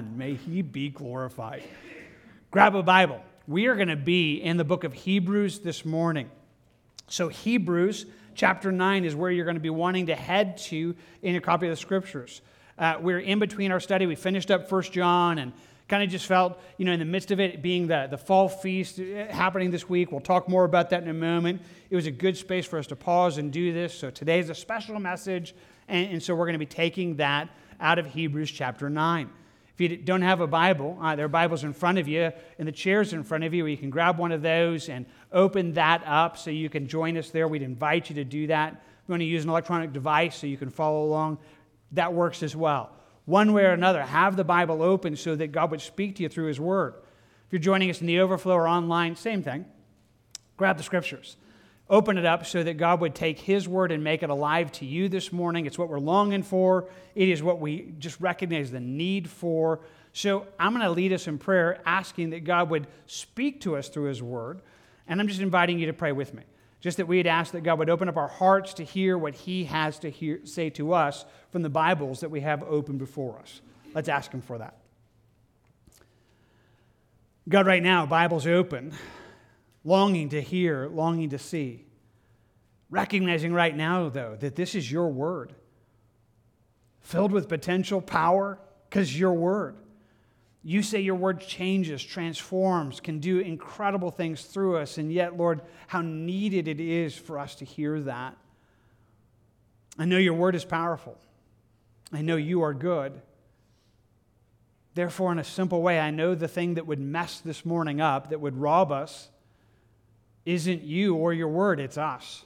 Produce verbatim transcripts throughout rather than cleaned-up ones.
John. May he be glorified. Grab a Bible. We are going to be in the book of Hebrews this morning. So Hebrews chapter nine is where you're going to be wanting to head to in your copy of the Scriptures. Uh, we're in between our study. We finished up First John and kind of just felt, you know, in the midst of it being the, the fall feast happening this week. We'll talk more about that in a moment. It was a good space for us to pause and do this. So today is a special message, and, and so we're going to be taking that out of Hebrews chapter nine. If you don't have a Bible, uh, there are Bibles in front of you, and the chairs in front of you, where you can grab one of those and open that up so you can join us there. We'd invite you to do that. If you want to use an electronic device so you can follow along, that works as well. One way or another, have the Bible open so that God would speak to you through His Word. If you're joining us in the overflow or online, same thing. Grab the Scriptures. Open it up so that God would take His Word and make it alive to you this morning. It's what we're longing for. It is what we just recognize the need for. So I'm going to lead us in prayer, asking that God would speak to us through His Word. And I'm just inviting you to pray with me. Just that we'd ask that God would open up our hearts to hear what He has to hear, say to us from the Bibles that we have open before us. Let's ask Him for that. God, right now, Bible's open, longing to hear, longing to see. Recognizing right now, though, that this is Your Word, filled with potential power, because Your Word. You say Your Word changes, transforms, can do incredible things through us, and yet, Lord, how needed it is for us to hear that. I know Your Word is powerful. I know You are good. Therefore, in a simple way, I know the thing that would mess this morning up, that would rob us, isn't You or Your Word, it's us.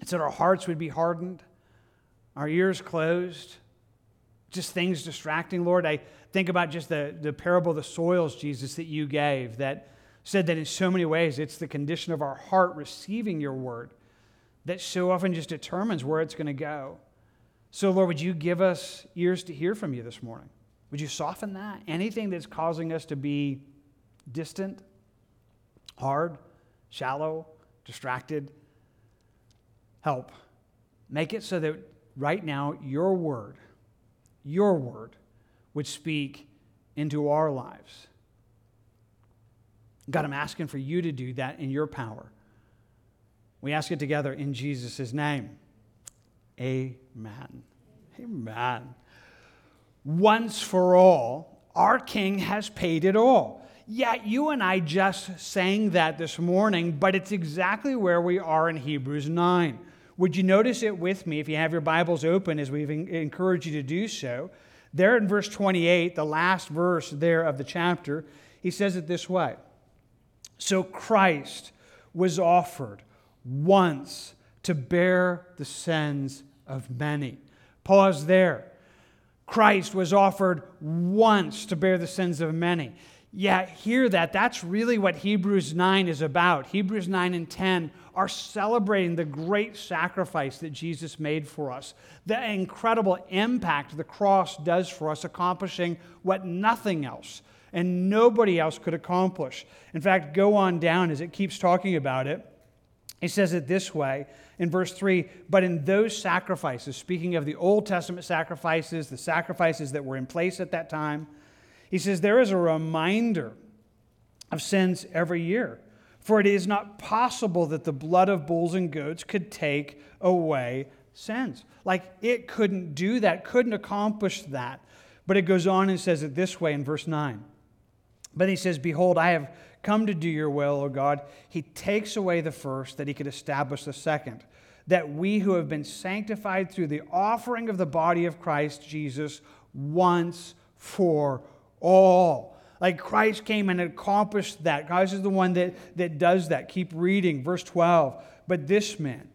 It's that our hearts would be hardened, our ears closed, just things distracting. Lord, I think about just the, the parable of the soils, Jesus, that You gave, that said that in so many ways it's the condition of our heart receiving Your Word that so often just determines where it's going to go. So, Lord, would You give us ears to hear from You this morning? Would You soften that? Anything that's causing us to be distant, hard, shallow, distracted, help. Make it so that right now Your Word, Your Word would speak into our lives. God, I'm asking for You to do that in Your power. We ask it together in Jesus' name. Amen. Amen. Once for all, our King has paid it all. Yeah, you and I just sang that this morning, but it's exactly where we are in Hebrews nine. Would you notice it with me if you have your Bibles open, as we've encouraged you to do so? There in verse twenty-eight, the last verse there of the chapter, he says it this way. So Christ was offered once to bear the sins of many. Pause there. Christ was offered once to bear the sins of many. Yeah, hear that. That's really what Hebrews nine is about. Hebrews nine and ten are celebrating the great sacrifice that Jesus made for us, the incredible impact the cross does for us, accomplishing what nothing else and nobody else could accomplish. In fact, go on down as it keeps talking about it. He says it this way in verse three, but in those sacrifices, speaking of the Old Testament sacrifices, the sacrifices that were in place at that time, he says, there is a reminder of sins every year, for it is not possible that the blood of bulls and goats could take away sins. Like, it couldn't do that, couldn't accomplish that. But it goes on and says it this way in verse nine. But he says, behold, I have come to do Your will, O God. He takes away the first, that He could establish the second, that we who have been sanctified through the offering of the body of Christ Jesus once for all. All. Like, Christ came and accomplished that. Christ is the one that, that does that. Keep reading, verse twelve. But this man,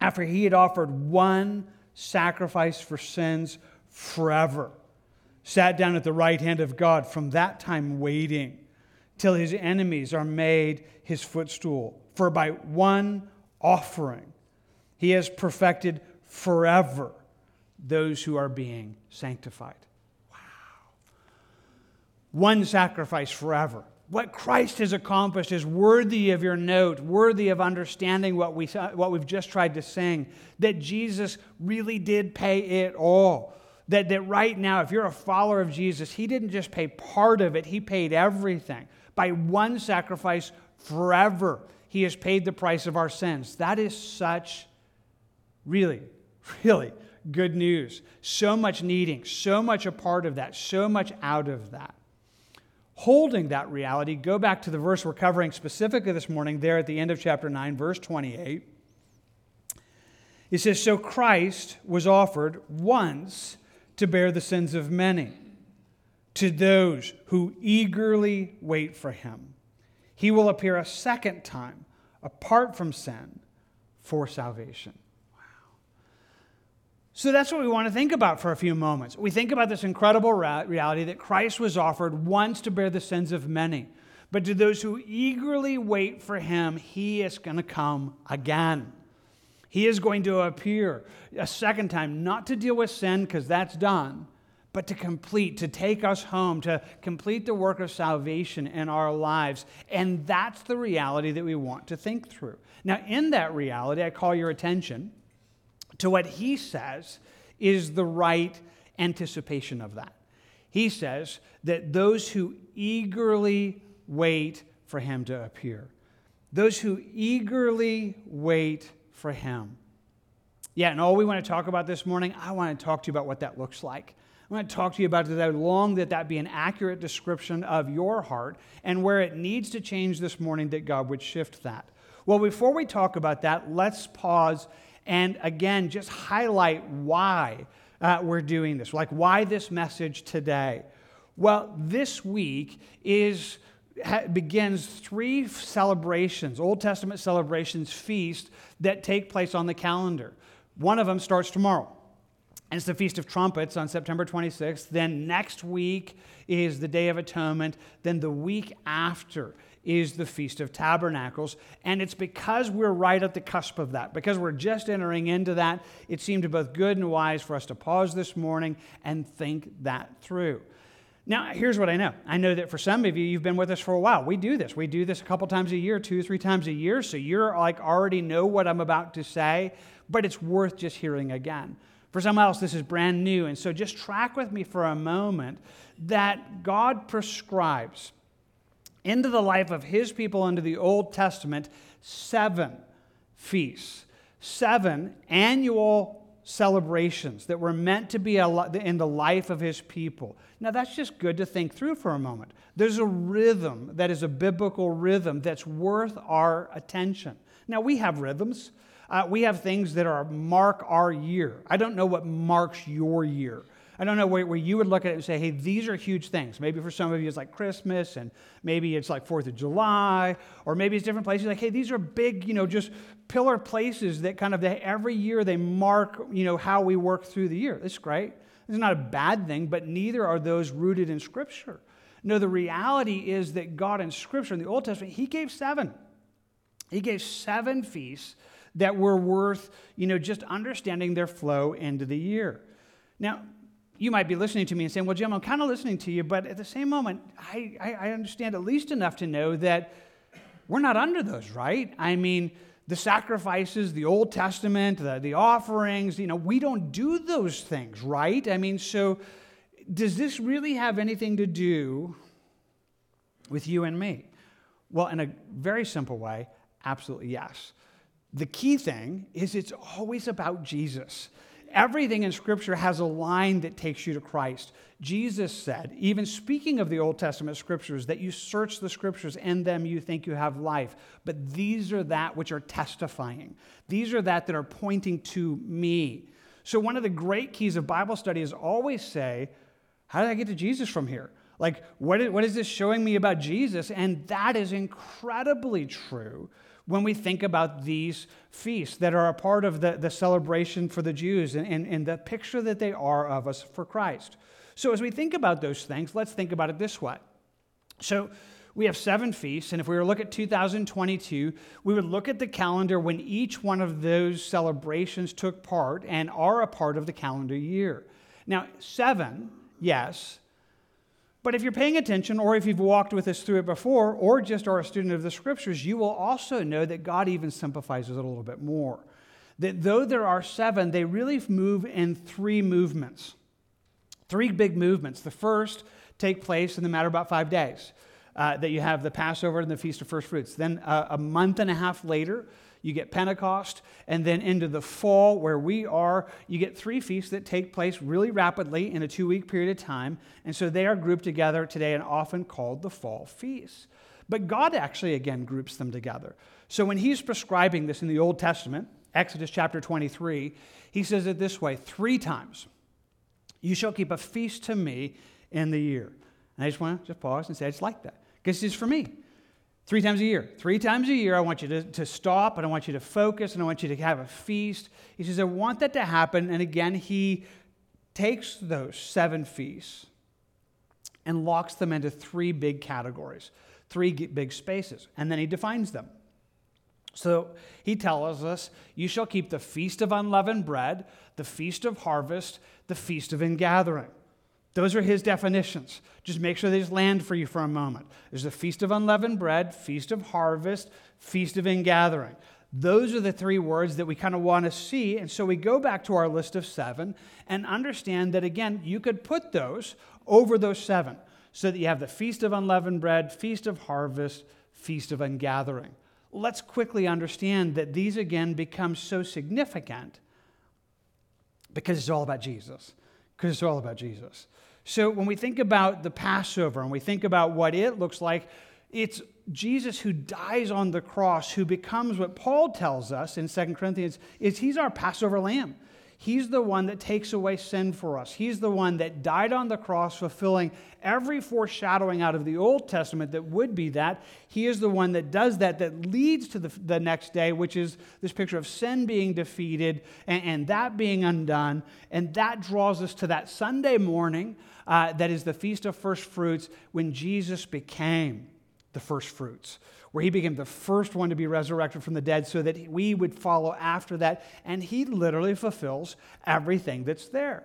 after He had offered one sacrifice for sins forever, sat down at the right hand of God, from that time waiting till His enemies are made His footstool. For by one offering He has perfected forever those who are being sanctified. One sacrifice forever. What Christ has accomplished is worthy of your note, worthy of understanding what, we, what we've just tried to sing, that Jesus really did pay it all. that, that right now, if you're a follower of Jesus, he didn't just pay part of it, he paid everything. By one sacrifice forever, he has paid the price of our sins. That is such really, really good news. So much needing, so much a part of that, so much out of that. Holding that reality, go back to the verse we're covering specifically this morning, there at the end of chapter nine, verse twenty-eight. It says, so Christ was offered once to bear the sins of many, to those who eagerly wait for him. He will appear a second time, apart from sin, for salvation. Wow. So that's what we want to think about for a few moments. We think about this incredible reality that Christ was offered once to bear the sins of many, but to those who eagerly wait for him, he is going to come again. He is going to appear a second time, not to deal with sin, because that's done, but to complete, to take us home, to complete the work of salvation in our lives. And that's the reality that we want to think through. Now, in that reality, I call your attention to what he says is the right anticipation of that. He says that those who eagerly wait for him to appear, those who eagerly wait for him. Yeah, and all we want to talk about this morning, I want to talk to you about what that looks like. I want to talk to you about how long that that be an accurate description of your heart and where it needs to change this morning that God would shift that. Well, before we talk about that, let's pause and again just highlight why uh, we're doing this, like why this message today. Well, this week is begins three celebrations, Old Testament celebrations, feasts that take place on the calendar. One of them starts tomorrow. And it's the Feast of Trumpets on September twenty-sixth. Then next week is the Day of Atonement. Then the week after is the Feast of Tabernacles. And it's because we're right at the cusp of that, because we're just entering into that, it seemed both good and wise for us to pause this morning and think that through. Now, here's what I know. I know that for some of you, you've been with us for a while. We do this. We do this a couple times a year, two, three times a year. So you're like already know what I'm about to say, but it's worth just hearing again. For some else, this is brand new. And so just track with me for a moment that God prescribes into the life of his people under the Old Testament seven feasts, seven annual celebrations that were meant to be in the life of his people. Now, that's just good to think through for a moment. There's a rhythm that is a biblical rhythm that's worth our attention. Now, we have rhythms. Uh, we have things that are mark our year. I don't know what marks your year. I don't know where, where you would look at it and say, hey, these are huge things. Maybe for some of you it's like Christmas, and maybe it's like fourth of July, or maybe it's different places. Like, hey, these are big, you know, just pillar places that kind of they, every year they mark, you know, how we work through the year. That's great. It's not a bad thing, but neither are those rooted in Scripture. No, the reality is that God in Scripture, in the Old Testament, he gave seven. He gave seven feasts that were worth, you know, just understanding their flow into the year. Now, you might be listening to me and saying, well, Jim, I'm kind of listening to you, but at the same moment, I, I, I understand at least enough to know that we're not under those, right? I mean, the sacrifices, the Old Testament, the, the offerings, you know, we don't do those things, right? I mean, so does this really have anything to do with you and me? Well, in a very simple way, absolutely yes. The key thing is it's always about Jesus. Everything in Scripture has a line that takes you to Christ. Jesus said, even speaking of the Old Testament Scriptures, that you search the Scriptures, in them you think you have life. But these are that which are testifying. These are that that are pointing to me. So one of the great keys of Bible study is always say, how did I get to Jesus from here? Like, what is, what is this showing me about Jesus? And that is incredibly true when we think about these feasts that are a part of the, the celebration for the Jews and, and, and the picture that they are of us for Christ. So as we think about those things, let's think about it this way. So we have seven feasts, and if we were to look at two thousand twenty-two, we would look at the calendar when each one of those celebrations took part and are a part of the calendar year. Now, seven, yes, but if you're paying attention, or if you've walked with us through it before, or just are a student of the Scriptures, you will also know that God even simplifies it a little bit more. That though there are seven, they really move in three movements. Three big movements. The first take place in the matter of about five days. Uh, that you have the Passover and the Feast of Firstfruits. Then uh, a month and a half later, you get Pentecost, and then into the fall where we are, you get three feasts that take place really rapidly in a two-week period of time, and so they are grouped together today and often called the fall feasts. But God actually, again, groups them together. So when he's prescribing this in the Old Testament, Exodus chapter twenty-three, he says it this way, three times, you shall keep a feast to me in the year. And I just want to just pause and say it's like that. This is for me. Three times a year. Three times a year, I want you to, to stop, and I want you to focus, and I want you to have a feast. He says, I want that to happen. And again, he takes those seven feasts and locks them into three big categories, three big spaces, and then he defines them. So he tells us, you shall keep the Feast of Unleavened Bread, the Feast of Harvest, the Feast of Ingathering. Those are his definitions. Just make sure they just land for you for a moment. There's the Feast of Unleavened Bread, Feast of Harvest, Feast of Ingathering. Those are the three words that we kind of want to see, and so we go back to our list of seven and understand that, again, you could put those over those seven so that you have the Feast of Unleavened Bread, Feast of Harvest, Feast of Ingathering. Let's quickly understand that these, again, become so significant because it's all about Jesus. Because it's all about Jesus. So when we think about the Passover and we think about what it looks like, it's Jesus who dies on the cross, who becomes what Paul tells us in Second Corinthians, is he's our Passover lamb. He's the one that takes away sin for us. He's the one that died on the cross, fulfilling every foreshadowing out of the Old Testament that would be that. He is the one that does that, that leads to the, the next day, which is this picture of sin being defeated and, and that being undone. And that draws us to that Sunday morning uh, that is the Feast of First Fruits, when Jesus became the first fruits, where he became the first one to be resurrected from the dead so that we would follow after that, and he literally fulfills everything that's there.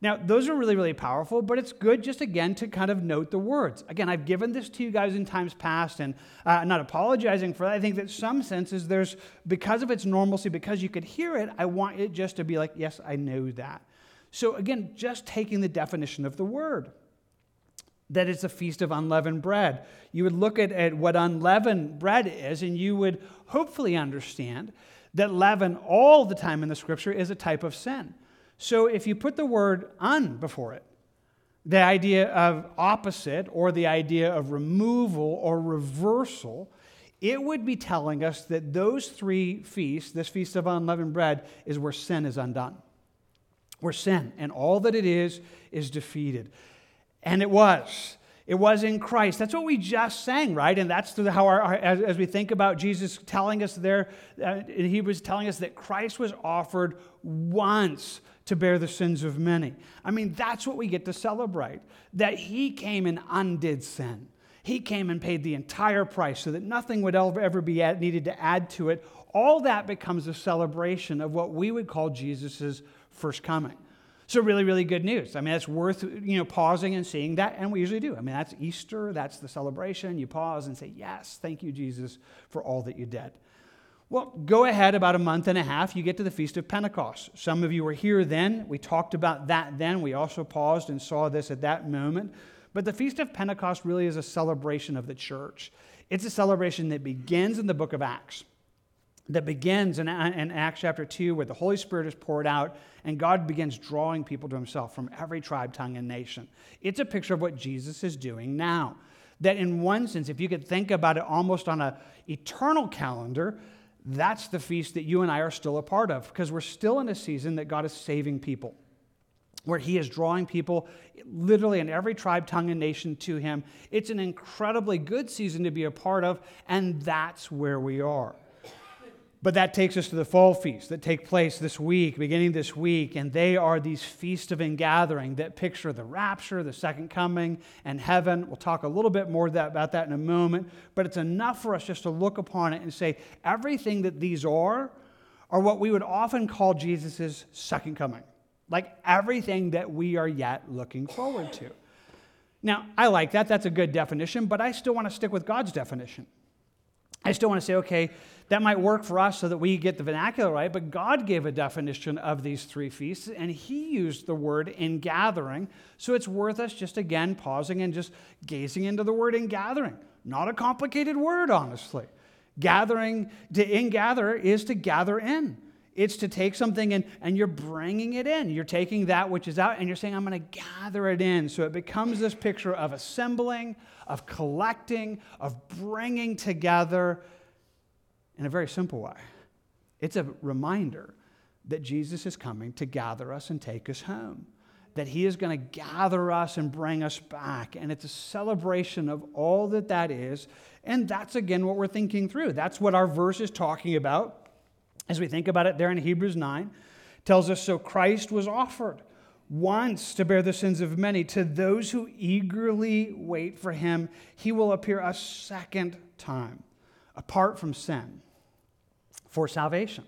Now, those are really, really powerful, but it's good just, again, to kind of note the words. Again, I've given this to you guys in times past, and uh, I'm not apologizing for that. I think that some senses there's, because of its normalcy, because you could hear it, I want it just to be like, yes, I know that. So again, just taking the definition of the word. That it's a feast of unleavened bread. You would look at, at what unleavened bread is, and you would hopefully understand that leaven all the time in the Scripture is a type of sin. So if you put the word un before it, the idea of opposite or the idea of removal or reversal, it would be telling us that those three feasts, this feast of unleavened bread, is where sin is undone, where sin and all that it is is defeated. And it was. It was in Christ. That's what we just sang, right? And that's how our, our as, as we think about Jesus telling us there, uh, he was telling us that Christ was offered once to bear the sins of many. I mean, that's what we get to celebrate, that he came and undid sin. He came and paid the entire price so that nothing would ever, ever be add, needed to add to it. All that becomes a celebration of what we would call Jesus' first coming. So really, really good news. I mean, it's worth, you know, pausing and seeing that, and we usually do. I mean, that's Easter, that's the celebration. You pause and say, yes, thank you, Jesus, for all that you did. Well, go ahead about a month and a half, you get to the Feast of Pentecost. Some of you were here then. We talked about that then. We also paused and saw this at that moment. But the Feast of Pentecost really is a celebration of the church. It's a celebration that begins in the book of Acts. That begins in, in Acts chapter two, where the Holy Spirit is poured out and God begins drawing people to himself from every tribe, tongue, and nation. It's a picture of what Jesus is doing now. That in one sense, if you could think about it almost on an eternal calendar, that's the feast that you and I are still a part of, because we're still in a season that God is saving people, where he is drawing people literally in every tribe, tongue, and nation to him. It's an incredibly good season to be a part of, and that's where we are. But that takes us to the fall feasts that take place this week, beginning this week, and they are these feasts of ingathering that picture the rapture, the second coming, and heaven. We'll talk a little bit more about that in a moment, but it's enough for us just to look upon it and say everything that these are are what we would often call Jesus' second coming, like everything that we are yet looking forward to. Now, I like that. That's a good definition, but I still want to stick with God's definition. I still want to say, okay, that might work for us so that we get the vernacular right, but God gave a definition of these three feasts, and he used the word in gathering, so it's worth us just, again, pausing and just gazing into the word in gathering. Not a complicated word, honestly. Gathering, to in-gather is to gather in. It's to take something and, and you're bringing it in. You're taking that which is out and you're saying, I'm going to gather it in. So it becomes this picture of assembling, of collecting, of bringing together in a very simple way. It's a reminder that Jesus is coming to gather us and take us home, that he is going to gather us and bring us back. And it's a celebration of all that that is. And that's, again, what we're thinking through. That's what our verse is talking about. As we think about it there in Hebrews nine, it tells us, so Christ was offered once to bear the sins of many. To those who eagerly wait for him, he will appear a second time, apart from sin, for salvation.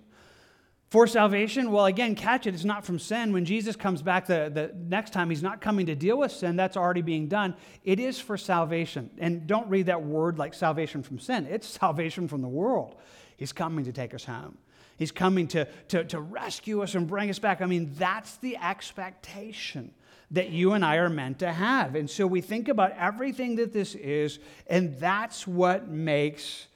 For salvation, well, again, catch it, it's not from sin. When Jesus comes back the, the next time, he's not coming to deal with sin. That's already being done. It is for salvation. And don't read that word like salvation from sin. It's salvation from the world. He's coming to take us home. He's coming to, to, to rescue us and bring us back. I mean, that's the expectation that you and I are meant to have. And so we think about everything that this is, and that's what makes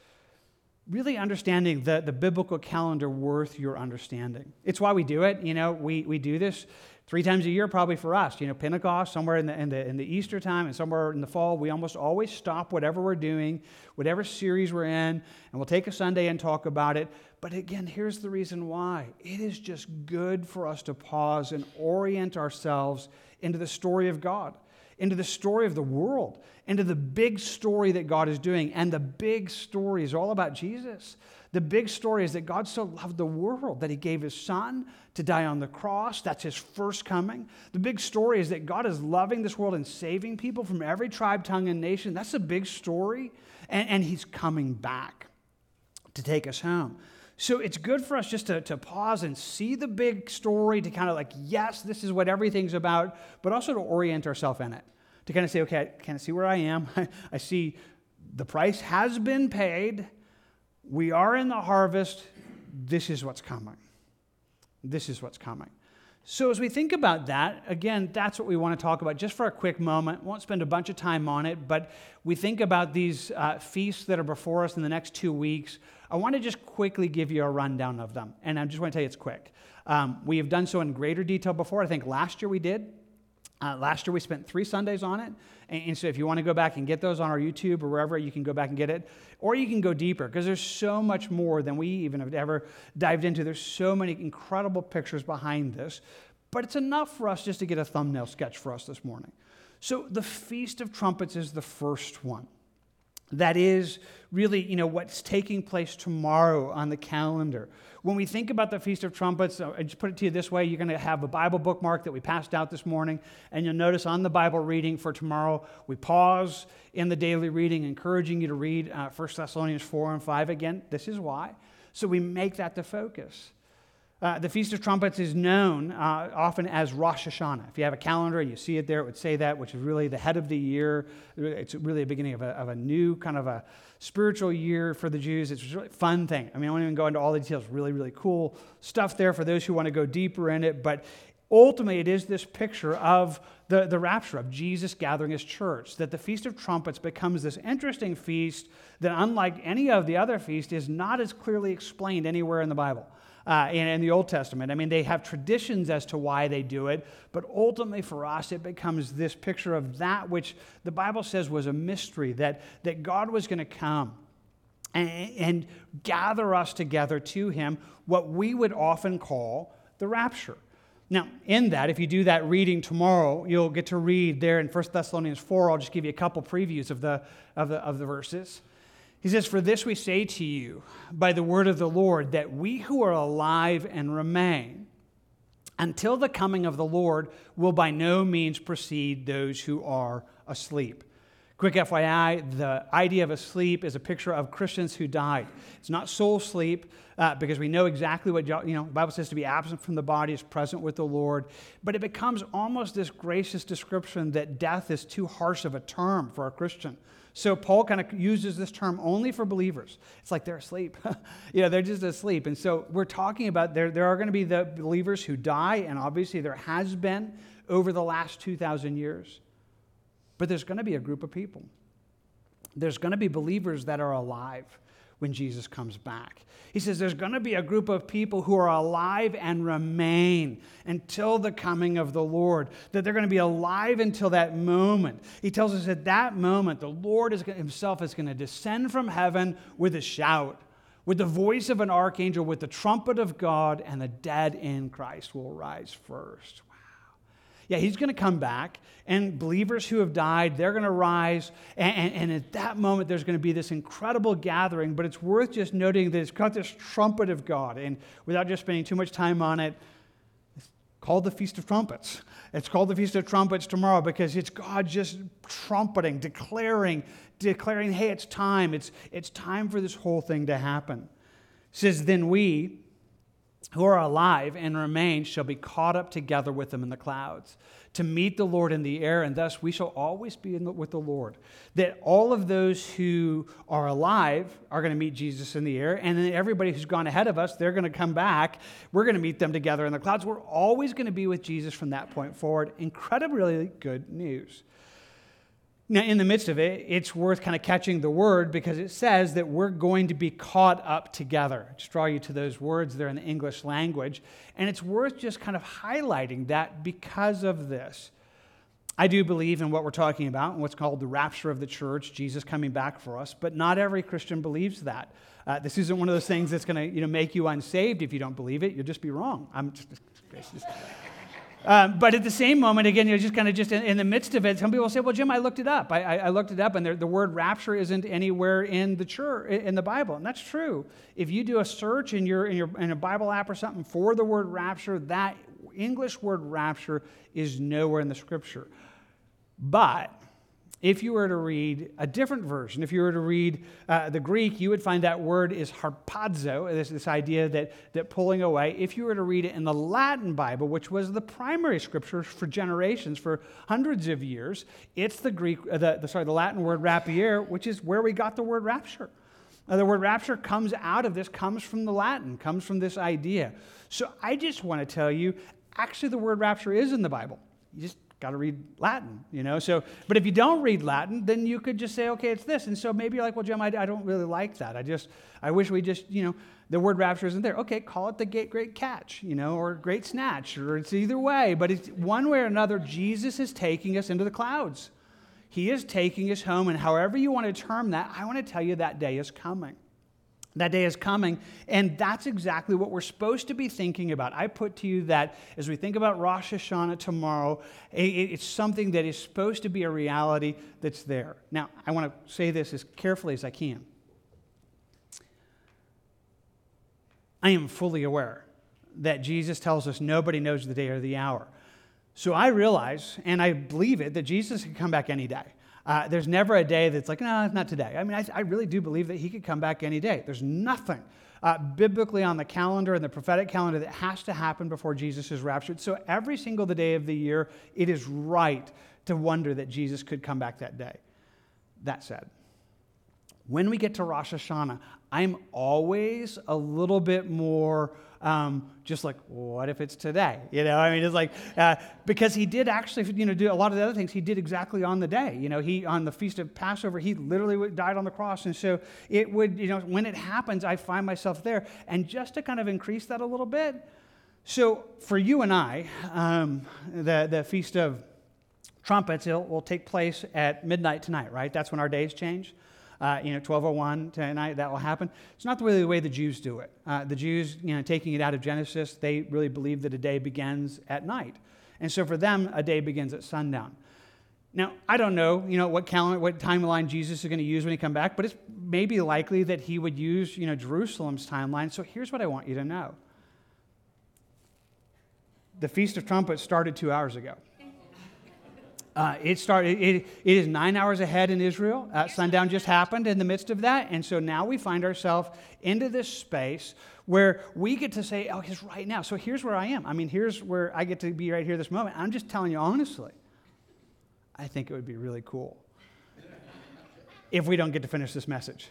really understanding the, the biblical calendar worth your understanding. It's why we do it. You know, we, we do this three times a year probably for us. You know, Pentecost, somewhere in the, in the in the Easter time and somewhere in the fall, we almost always stop whatever we're doing, whatever series we're in, and we'll take a Sunday and talk about it. But again, here's the reason why. It is just good for us to pause and orient ourselves into the story of God, into the story of the world, into the big story that God is doing. And the big story is all about Jesus. The big story is that God so loved the world that he gave his son to die on the cross. That's his first coming. The big story is that God is loving this world and saving people from every tribe, tongue, and nation. That's a big story. And, and he's coming back to take us home. So it's good for us just to, to pause and see the big story, to kind of like, yes, this is what everything's about, but also to orient ourselves in it, to kind of say, okay, I kind of see where I am. I see the price has been paid. We are in the harvest. This is what's coming. This is what's coming. So as we think about that, again, that's what we want to talk about just for a quick moment. Won't spend a bunch of time on it, but we think about these uh, feasts that are before us in the next two weeks. I want to just quickly give you a rundown of them, and I just want to tell you it's quick. Um, we have done so in greater detail before. I think last year we did. Uh, last year we spent three Sundays on it, and, and so if you want to go back and get those on our YouTube or wherever, you can go back and get it, or you can go deeper, because there's so much more than we even have ever dived into. There's so many incredible pictures behind this, but it's enough for us just to get a thumbnail sketch for us this morning. So the Feast of Trumpets is the first one. That is really, you know, what's taking place tomorrow on the calendar. When we think about the Feast of Trumpets, I just put it to you this way, you're going to have a Bible bookmark that we passed out this morning, and you'll notice on the Bible reading for tomorrow, we pause in the daily reading, encouraging you to read uh, First Thessalonians four and five. Again, this is why. So we make that the focus. Uh, the Feast of Trumpets is known uh, often as Rosh Hashanah. If you have a calendar and you see it there, it would say that, which is really the head of the year. It's really the beginning of a, of a new kind of a spiritual year for the Jews. It's a really fun thing. I mean, I won't even go into all the details. Really, really cool stuff there for those who want to go deeper in it. But ultimately, it is this picture of the, the rapture, of Jesus gathering his church, that the Feast of Trumpets becomes this interesting feast that, unlike any of the other feasts, is not as clearly explained anywhere in the Bible. Uh, in, in the Old Testament. I mean, they have traditions as to why they do it, but ultimately for us, it becomes this picture of that which the Bible says was a mystery, that, that God was going to come and, and gather us together to him, what we would often call the rapture. Now, in that, if you do that reading tomorrow, you'll get to read there in First Thessalonians four. I'll just give you a couple previews of the, of the, of the verses. He says, for this we say to you by the word of the Lord, that we who are alive and remain until the coming of the Lord will by no means precede those who are asleep. Quick F Y I, the idea of a sleep is a picture of Christians who died. It's not soul sleep uh, because we know exactly what, you know, the Bible says to be absent from the body is present with the Lord. But it becomes almost this gracious description that death is too harsh of a term for a Christian. So Paul kind of uses this term only for believers. It's like they're asleep. you know, they're just asleep. And so we're talking about there, there are going to be the believers who die, and obviously there has been over the last two thousand years. But there's going to be a group of people. There's going to be believers that are alive when Jesus comes back. He says there's going to be a group of people who are alive and remain until the coming of the Lord, that they're going to be alive until that moment. He tells us at that moment, the Lord is, himself is going to descend from heaven with a shout, with the voice of an archangel, with the trumpet of God, and the dead in Christ will rise first. Yeah, he's going to come back, and believers who have died, they're going to rise, and, and, and at that moment, there's going to be this incredible gathering, but it's worth just noting that it's got this trumpet of God, and without just spending too much time on it, it's called the Feast of Trumpets. It's called the Feast of Trumpets tomorrow because it's God just trumpeting, declaring, declaring, hey, it's time. It's, it's time for this whole thing to happen. It says, then we who are alive and remain shall be caught up together with them in the clouds to meet the Lord in the air, and thus we shall always be in the, with the Lord. That all of those who are alive are going to meet Jesus in the air, and then everybody who's gone ahead of us, they're going to come back. We're going to meet them together in the clouds. We're always going to be with Jesus from that point forward. Incredibly good news. Now, in the midst of it, it's worth kind of catching the word because it says that we're going to be caught up together. Just draw you to those words there in the English language. And it's worth just kind of highlighting that because of this. I do believe in what we're talking about and what's called the rapture of the church, Jesus coming back for us, but not every Christian believes that. Uh, this isn't one of those things that's going to, you know, make you unsaved if you don't believe it. You'll just be wrong. I'm just gracious. Um, but at the same moment, again, you're just kind of just in, in the midst of it. Some people say, "Well, Jim, I looked it up. I, I, I looked it up, and the word rapture isn't anywhere in the church in the Bible." And that's true. If you do a search in your in your in a Bible app or something for the word rapture, that English word rapture is nowhere in the Scripture. But if you were to read a different version, if you were to read uh, the Greek, you would find that word is harpazo, this, this idea that, that pulling away. If you were to read it in the Latin Bible, which was the primary scripture for generations, for hundreds of years, it's the Greek, uh, the, the sorry, the Latin word rapiere, which is where we got the word rapture. Now, the word rapture comes out of this, comes from the Latin, comes from this idea. So I just want to tell you, actually the word rapture is in the Bible. You just got to read Latin, you know. So, but if you don't read Latin, then you could just say, okay, it's this. And so maybe you're like, well, Jim, I, I don't really like that. I just, I wish we just, you know, the word rapture isn't there. Okay, call it the great catch, you know, or great snatch, or it's either way. But it's one way or another, Jesus is taking us into the clouds. He is taking us home. And however you want to term that, I want to tell you that day is coming. That day is coming, and that's exactly what we're supposed to be thinking about. I put to you that as we think about Rosh Hashanah tomorrow, it's something that is supposed to be a reality that's there. Now, I want to say this as carefully as I can. I am fully aware that Jesus tells us nobody knows the day or the hour. So I realize, and I believe it, that Jesus can come back any day. Uh, there's never a day that's like, no, not today. I mean, I, I really do believe that he could come back any day. There's nothing uh, biblically on the calendar and the prophetic calendar that has to happen before Jesus is raptured. So every single day of the year, it is right to wonder that Jesus could come back that day. That said, when we get to Rosh Hashanah, I'm always a little bit more um, just like, what if it's today? You know, I mean, it's like, uh, because he did actually, you know, do a lot of the other things he did exactly on the day. You know, he, on the Feast of Passover, he literally died on the cross. And so it would, you know, when it happens, I find myself there. And just to kind of increase that a little bit, so for you and I, um, the, the Feast of Trumpets, it will take place at midnight tonight, right? That's when our days change. Uh, you know, twelve oh one tonight, that will happen. It's not really the way the Jews do it. Uh, the Jews, you know, taking it out of Genesis, they really believe that a day begins at night. And so for them, a day begins at sundown. Now, I don't know, you know, what calendar, what timeline Jesus is going to use when he comes back, but it's maybe likely that he would use, you know, Jerusalem's timeline. So here's what I want you to know. The Feast of Trumpets started two hours ago. Uh, it started. It, it is nine hours ahead in Israel. Uh, sundown just happened in the midst of that, and so now we find ourselves into this space where we get to say, "Oh, it's right now." So here's where I am. I mean, here's where I get to be right here this moment. I'm just telling you honestly. I think it would be really cool if we don't get to finish this message.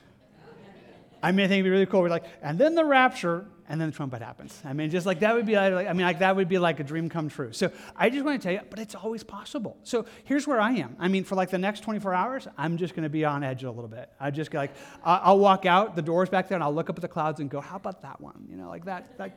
I mean, I think it'd be really cool. We're like, and then the rapture, and then the trumpet happens. I mean, just like that would be like, I mean, like that would be like a dream come true. So I just want to tell you, but it's always possible. So here's where I am. I mean, for like the next twenty-four hours, I'm just going to be on edge a little bit. I just like, I'll walk out the doors back there, and I'll look up at the clouds and go, how about that one? You know, like that, like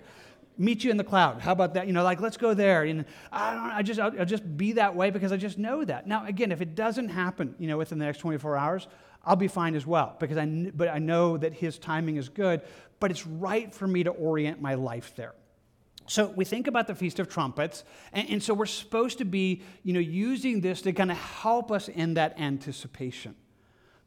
meet you in the cloud. How about that? You know, like let's go there. And I don't know, I just, I'll, I'll just be that way because I just know that. Now, again, if it doesn't happen, you know, within the next twenty-four hours, I'll be fine as well, because I, but I know that his timing is good, but it's right for me to orient my life there. So we think about the Feast of Trumpets, and, and so we're supposed to be, you know, using this to kind of help us in that anticipation.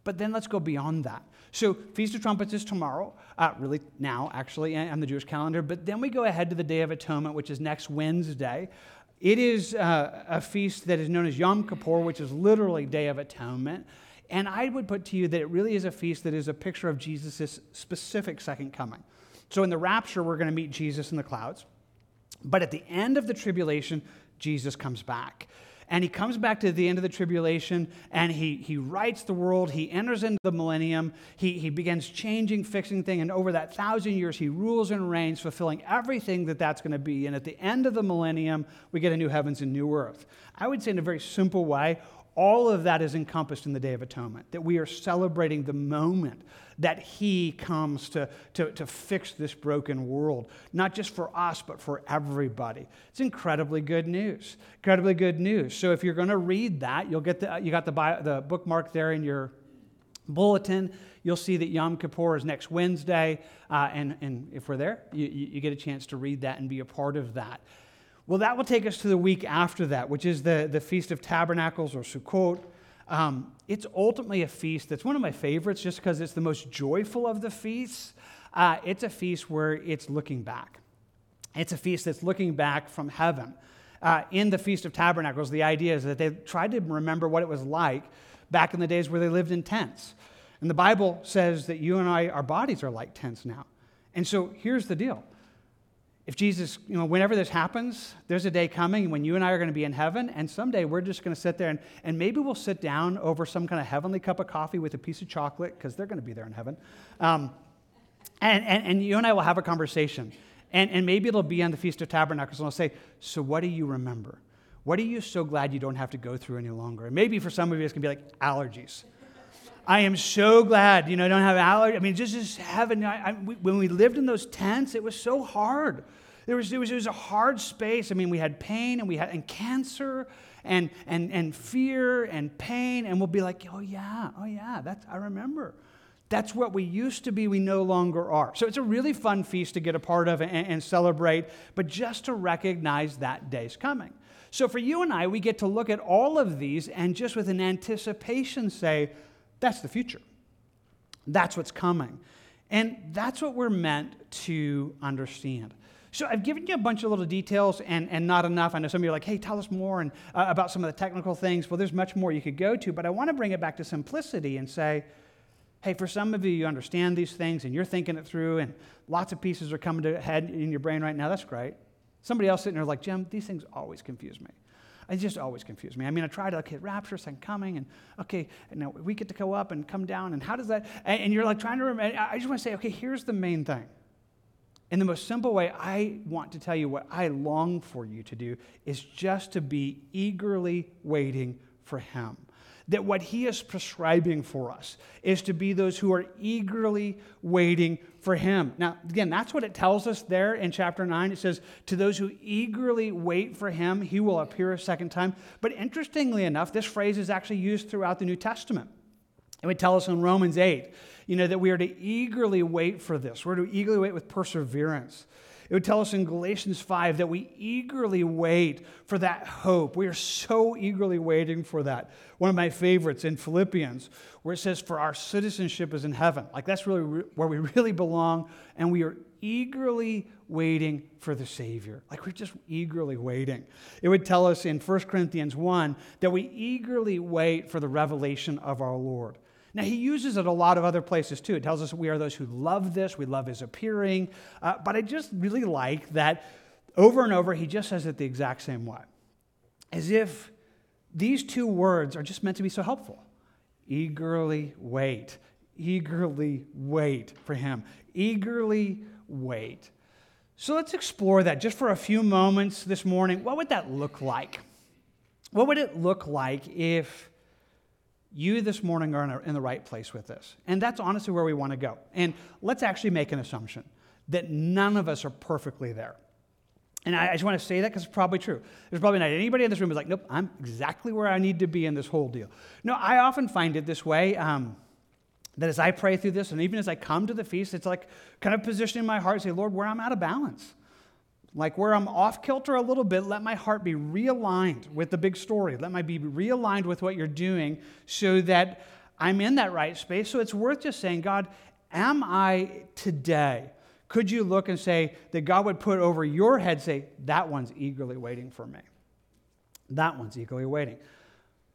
But then let's go beyond that. So Feast of Trumpets is tomorrow, uh, really now, actually, on the Jewish calendar, but then we go ahead to the Day of Atonement, which is next Wednesday. It is uh, a feast that is known as Yom Kippur, which is literally Day of Atonement. And I would put to you that it really is a feast that is a picture of Jesus' specific second coming. So in the rapture, we're going to meet Jesus in the clouds. But at the end of the tribulation, Jesus comes back. And he comes back to the end of the tribulation, and he he rights the world. He enters into the millennium. He, he begins changing, fixing things. And over that thousand years, he rules and reigns, fulfilling everything that that's going to be. And at the end of the millennium, we get a new heavens and new earth. I would say in a very simple way, all of that is encompassed in the Day of Atonement, that we are celebrating the moment that he comes to, to, to fix this broken world, not just for us, but for everybody. It's incredibly good news, incredibly good news. So if you're going to read that, you'll get the, you got the, bio, the bookmark there in your bulletin. You'll see that Yom Kippur is next Wednesday, uh, and, and if we're there, you, you get a chance to read that and be a part of that. Well, that will take us to the week after that, which is the, the Feast of Tabernacles or Sukkot. Um, it's ultimately a feast that's one of my favorites just because it's the most joyful of the feasts. Uh, it's a feast where it's looking back. It's a feast that's looking back from heaven. Uh, in the Feast of Tabernacles, the idea is that they tried to remember what it was like back in the days where they lived in tents. And the Bible says that you and I, our bodies are like tents now. And so here's the deal. If Jesus, you know, whenever this happens, there's a day coming when you and I are going to be in heaven, and someday we're just going to sit there, and, and maybe we'll sit down over some kind of heavenly cup of coffee with a piece of chocolate, because they're going to be there in heaven, um, and, and, and you and I will have a conversation, and, and maybe it'll be on the Feast of Tabernacles, and I'll say, so what do you remember? What are you so glad you don't have to go through any longer? And maybe for some of you, it's going to be like allergies. I am so glad, you know, I don't have allergies. I mean, just as heaven, I, I, we, when we lived in those tents, it was so hard. There was, it was, it was a hard space. I mean, we had pain and we had and cancer and and and fear and pain, and we'll be like, oh yeah, oh yeah, that's I remember. That's what we used to be, we no longer are. So it's a really fun feast to get a part of and, and celebrate, but just to recognize that day's coming. So for you and I, we get to look at all of these and just with an anticipation say, that's the future. That's what's coming. And that's what we're meant to understand. So I've given you a bunch of little details and, and not enough. I know some of you are like, hey, tell us more and, uh, about some of the technical things. Well, there's much more you could go to, but I want to bring it back to simplicity and say, hey, for some of you, you understand these things and you're thinking it through and lots of pieces are coming to head in your brain right now. That's great. Somebody else sitting there like, Jim, these things always confuse me. It just always confused me. I mean, I tried, okay, rapture, second coming, and okay, now we get to go up and come down, and how does that, and, and you're like trying to remember. I just want to say, okay, here's the main thing. In the most simple way, I want to tell you what I long for you to do is just to be eagerly waiting for him. That what he is prescribing for us is to be those who are eagerly waiting for him. Now, again, that's what it tells us there in chapter nine. It says, to those who eagerly wait for him, he will appear a second time. But interestingly enough, this phrase is actually used throughout the New Testament. It would tell us in Romans eight, you know, that we are to eagerly wait for this. We're to eagerly wait with perseverance. It would tell us in Galatians five that we eagerly wait for that hope. We are so eagerly waiting for that. One of my favorites in Philippians, where it says, for our citizenship is in heaven. Like, that's really re- where we really belong, and we are eagerly waiting for the Savior. Like, we're just eagerly waiting. It would tell us in First Corinthians one that we eagerly wait for the revelation of our Lord. Now, he uses it a lot of other places, too. It tells us we are those who love this. We love his appearing. Uh, but I just really like that over and over, he just says it the exact same way. As if these two words are just meant to be so helpful. Eagerly wait. Eagerly wait for him. Eagerly wait. So let's explore that just for a few moments this morning. What would that look like? What would it look like if you this morning are in the right place with this? And that's honestly where we want to go. And let's actually make an assumption that none of us are perfectly there. And I just want to say that because it's probably true. There's probably not anybody in this room who's like, nope, I'm exactly where I need to be in this whole deal. No, I often find it this way, um, that as I pray through this, and even as I come to the feast, it's like kind of positioning my heart, say, Lord, where I'm out of balance. Like where I'm off kilter a little bit, let my heart be realigned with the big story. Let my be realigned with what you're doing so that I'm in that right space. So it's worth just saying, God, am I today? Could you look and say that God would put over your head, say, that one's eagerly waiting for me. That one's eagerly waiting.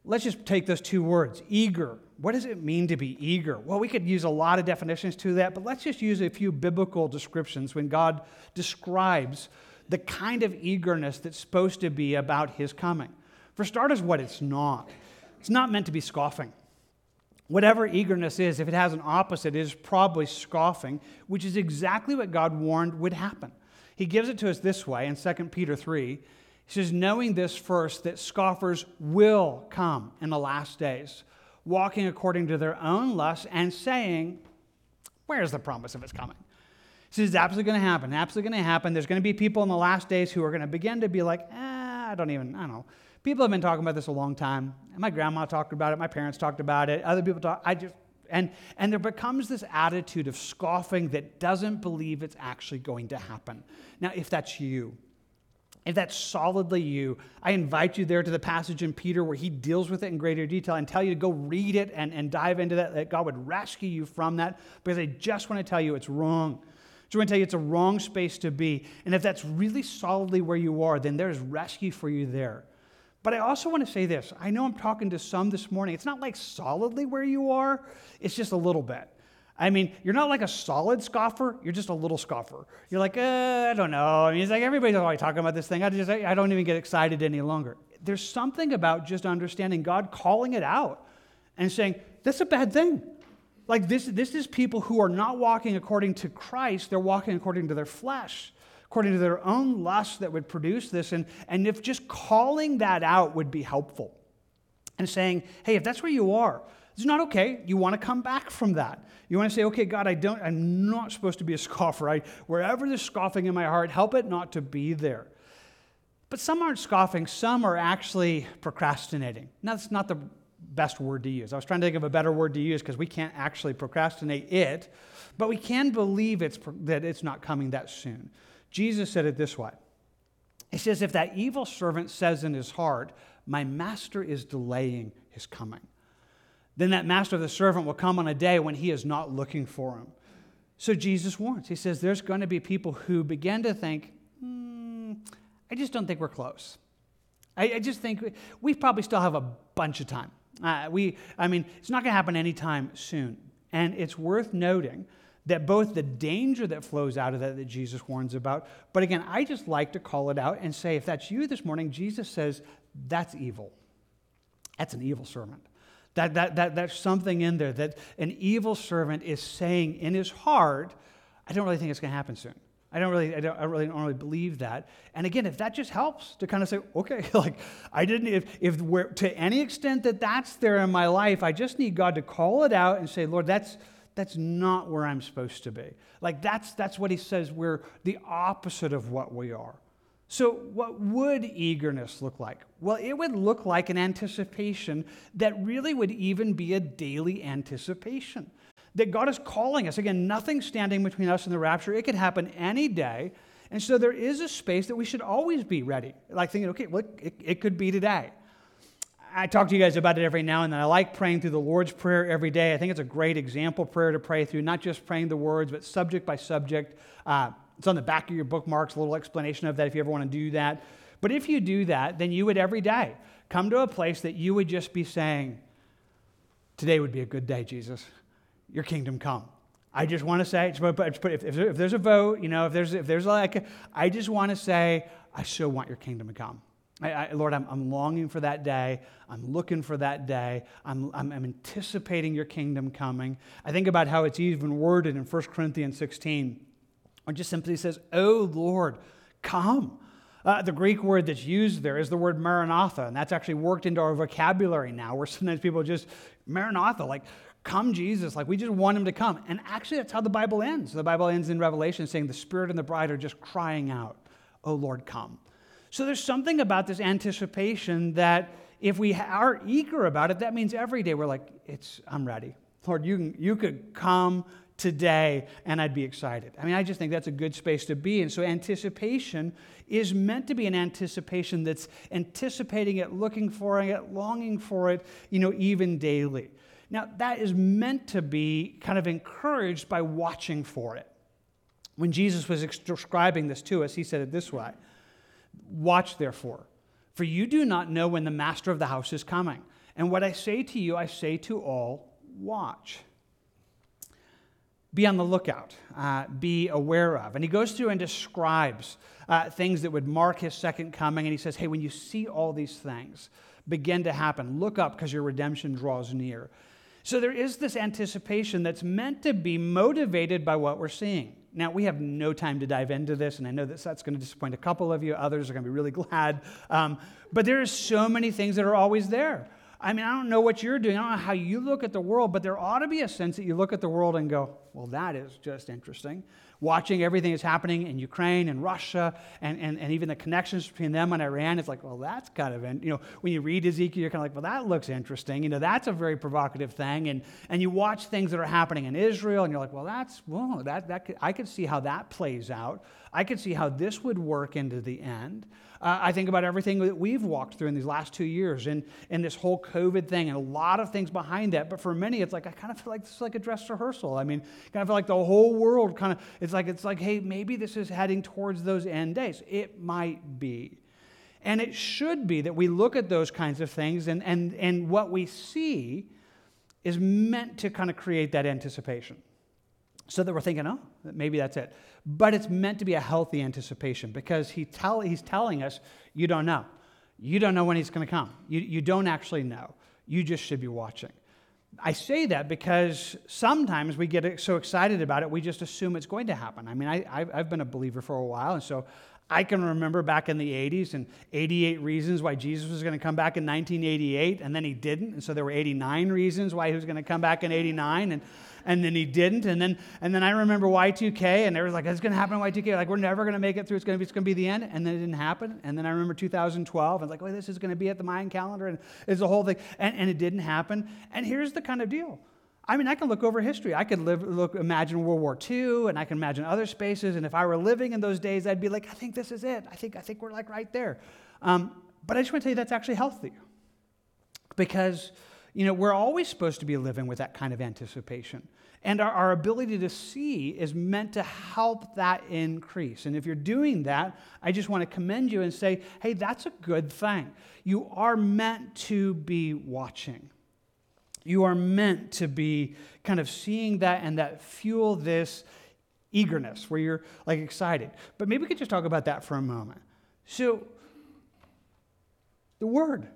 Let's just take those two words, eager. What does it mean to be eager? Well, we could use a lot of definitions to that, but let's just use a few biblical descriptions when God describes the kind of eagerness that's supposed to be about his coming. For starters, what it's not. It's not meant to be scoffing. Whatever eagerness is, if it has an opposite, it is probably scoffing, which is exactly what God warned would happen. He gives it to us this way in Second Peter three. He says, knowing this first, that scoffers will come in the last days, walking according to their own lusts and saying, where's the promise of its coming? So this is absolutely going to happen, absolutely going to happen. There's going to be people in the last days who are going to begin to be like, eh, I don't even, I don't know. People have been talking about this a long time. My grandma talked about it. My parents talked about it. Other people talk. I just, and, and there becomes this attitude of scoffing that doesn't believe it's actually going to happen. Now, if that's you, if that's solidly you, I invite you there to the passage in Peter where he deals with it in greater detail and tell you to go read it and, and dive into that, that God would rescue you from that, because I just want to tell you it's wrong. So I want to tell you it's a wrong space to be. And if that's really solidly where you are, then there's rescue for you there. But I also want to say this. I know I'm talking to some this morning. It's not like solidly where you are. It's just a little bit. I mean, you're not like a solid scoffer. You're just a little scoffer. You're like, uh, I don't know. I mean, it's like everybody's always talking about this thing. I just, I don't even get excited any longer. There's something about just understanding God calling it out and saying, that's a bad thing. Like this, this is people who are not walking according to Christ. They're walking according to their flesh, according to their own lust that would produce this. And, and if just calling that out would be helpful and saying, hey, if that's where you are, it's not okay. You want to come back from that. You want to say, okay, God, I don't, I'm not supposed to be a scoffer. I, wherever there's scoffing in my heart, help it not to be there. But some aren't scoffing. Some are actually procrastinating. Now, that's not the best word to use. I was trying to think of a better word to use because we can't actually procrastinate it, but we can believe it's that it's not coming that soon. Jesus said it this way. He says, if that evil servant says in his heart, my master is delaying his coming, then that master of the servant will come on a day when he is not looking for him. So Jesus warns. He says, there's going to be people who begin to think, mm, I just don't think we're close. I, I just think we, we probably still have a bunch of time. Uh, we, I mean, it's not going to happen anytime soon. And it's worth noting that both the danger that flows out of that that Jesus warns about, but again, I just like to call it out and say, if that's you this morning, Jesus says, that's evil. That's an evil servant. That, that, that, that's something in there that an evil servant is saying in his heart, I don't really think it's going to happen soon. I don't really, I don't, I really don't really believe that. And again, if that just helps to kind of say, okay, like I didn't, if, if we're, to any extent that that's there in my life, I just need God to call it out and say, Lord, that's that's not where I'm supposed to be. Like that's that's what he says. We're the opposite of what we are. So what would eagerness look like? Well, it would look like an anticipation that really would even be a daily anticipation. That God is calling us. Again, nothing standing between us and the rapture. It could happen any day. And so there is a space that we should always be ready, like thinking, okay, well, it, it could be today. I talk to you guys about it every now and then. I like praying through the Lord's Prayer every day. I think it's a great example prayer to pray through, not just praying the words, but subject by subject. Uh, it's on the back of your bookmarks, a little explanation of that if you ever want to do that. But if you do that, then you would every day come to a place that you would just be saying, today would be a good day, Jesus. Your kingdom come. I just want to say, if there's a vote, you know, if there's if there's like, a, I just want to say, I so want your kingdom to come. I, I, Lord, I'm, I'm longing for that day. I'm looking for that day. I'm, I'm, I'm anticipating your kingdom coming. I think about how it's even worded in First Corinthians sixteen, which just simply says, oh, Lord, come. Uh, the Greek word that's used there is the word maranatha, and that's actually worked into our vocabulary now, where sometimes people just, maranatha, like, come, Jesus. Like, we just want him to come. And actually, that's how the Bible ends. The Bible ends in Revelation saying the Spirit and the bride are just crying out, oh, Lord, come. So there's something about this anticipation that if we are eager about it, that means every day we're like, "It's I'm ready. Lord, you can, you could come today, and I'd be excited." I mean, I just think that's a good space to be in. So anticipation is meant to be an anticipation that's anticipating it, looking for it, longing for it, you know, even daily. Now, that is meant to be kind of encouraged by watching for it. When Jesus was describing this to us, he said it this way, watch therefore, for you do not know when the master of the house is coming. And what I say to you, I say to all, watch. Be on the lookout, uh, be aware of. And he goes through and describes uh, things that would mark his second coming. And he says, hey, when you see all these things begin to happen, look up because your redemption draws near. So there is this anticipation that's meant to be motivated by what we're seeing. Now, we have no time to dive into this, and I know that that's going to disappoint a couple of you. Others are going to be really glad. Um, but there are so many things that are always there. I mean, I don't know what you're doing. I don't know how you look at the world, but there ought to be a sense that you look at the world and go, well, that is just interesting. Watching everything that's happening in Ukraine and Russia and, and, and even the connections between them and Iran, it's like, well, that's kind of, you know, when you read Ezekiel, you're kind of like, well, that looks interesting. You know, that's a very provocative thing. And and you watch things that are happening in Israel and you're like, well, that's, well, that, that could, I could see how that plays out. I could see how this would work into the end. Uh, I think about everything that we've walked through in these last two years and, and this whole COVID thing and a lot of things behind that. But for many, it's like, I kind of feel like this is like a dress rehearsal. I mean, kind of feel like the whole world kind of, it's like, it's like, hey, maybe this is heading towards those end days. It might be. And it should be that we look at those kinds of things and and and what we see is meant to kind of create that anticipation. So that we're thinking, oh, maybe that's it. But it's meant to be a healthy anticipation because he tell, he's telling us, you don't know. You don't know when he's going to come. You, you don't actually know. You just should be watching. I say that because sometimes we get so excited about it, we just assume it's going to happen. I mean, I, I've been a believer for a while, and so I can remember back in the eighties and eighty-eight reasons why Jesus was going to come back in nineteen eighty-eight, and then he didn't. And so there were eighty-nine reasons why he was going to come back in eighty-nine, and and then he didn't. And then and then I remember Y two K, and they were like, it's going to happen in Y two K. Like, we're never going to make it through. It's going to be it's going to be the end. And then it didn't happen. And then I remember two thousand twelve, and like, wait, this is going to be at the Mayan calendar, and it's the whole thing. And, and it didn't happen. And here's the kind of deal. I mean, I can look over history. I could live, look, imagine World War Two, and I can imagine other spaces. And if I were living in those days, I'd be like, I think this is it. I think I think we're like right there. Um, but I just want to tell you that's actually healthy, because you know we're always supposed to be living with that kind of anticipation, and our, our ability to see is meant to help that increase. And if you're doing that, I just want to commend you and say, hey, that's a good thing. You are meant to be watching. You are meant to be kind of seeing that and that fuel this eagerness where you're like excited. But maybe we could just talk about that for a moment. So the word,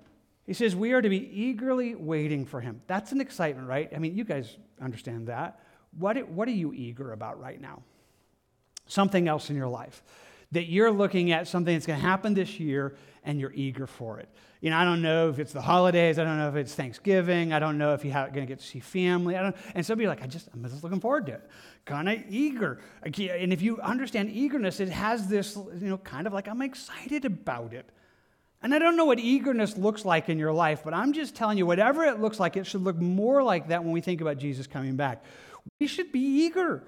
he says we are to be eagerly waiting for him. That's an excitement, right? I mean, you guys understand that. What, what are you eager about right now? Something else in your life that you're looking at, something that's going to happen this year, and you're eager for it. You know, I don't know if it's the holidays. I don't know if it's Thanksgiving. I don't know if you're going to get to see family. I don't. And some of you are like, I just, I'm just looking forward to it. Kind of eager. And if you understand eagerness, it has this, you know, kind of like, I'm excited about it. And I don't know what eagerness looks like in your life, but I'm just telling you, whatever it looks like, it should look more like that when we think about Jesus coming back. We should be eager.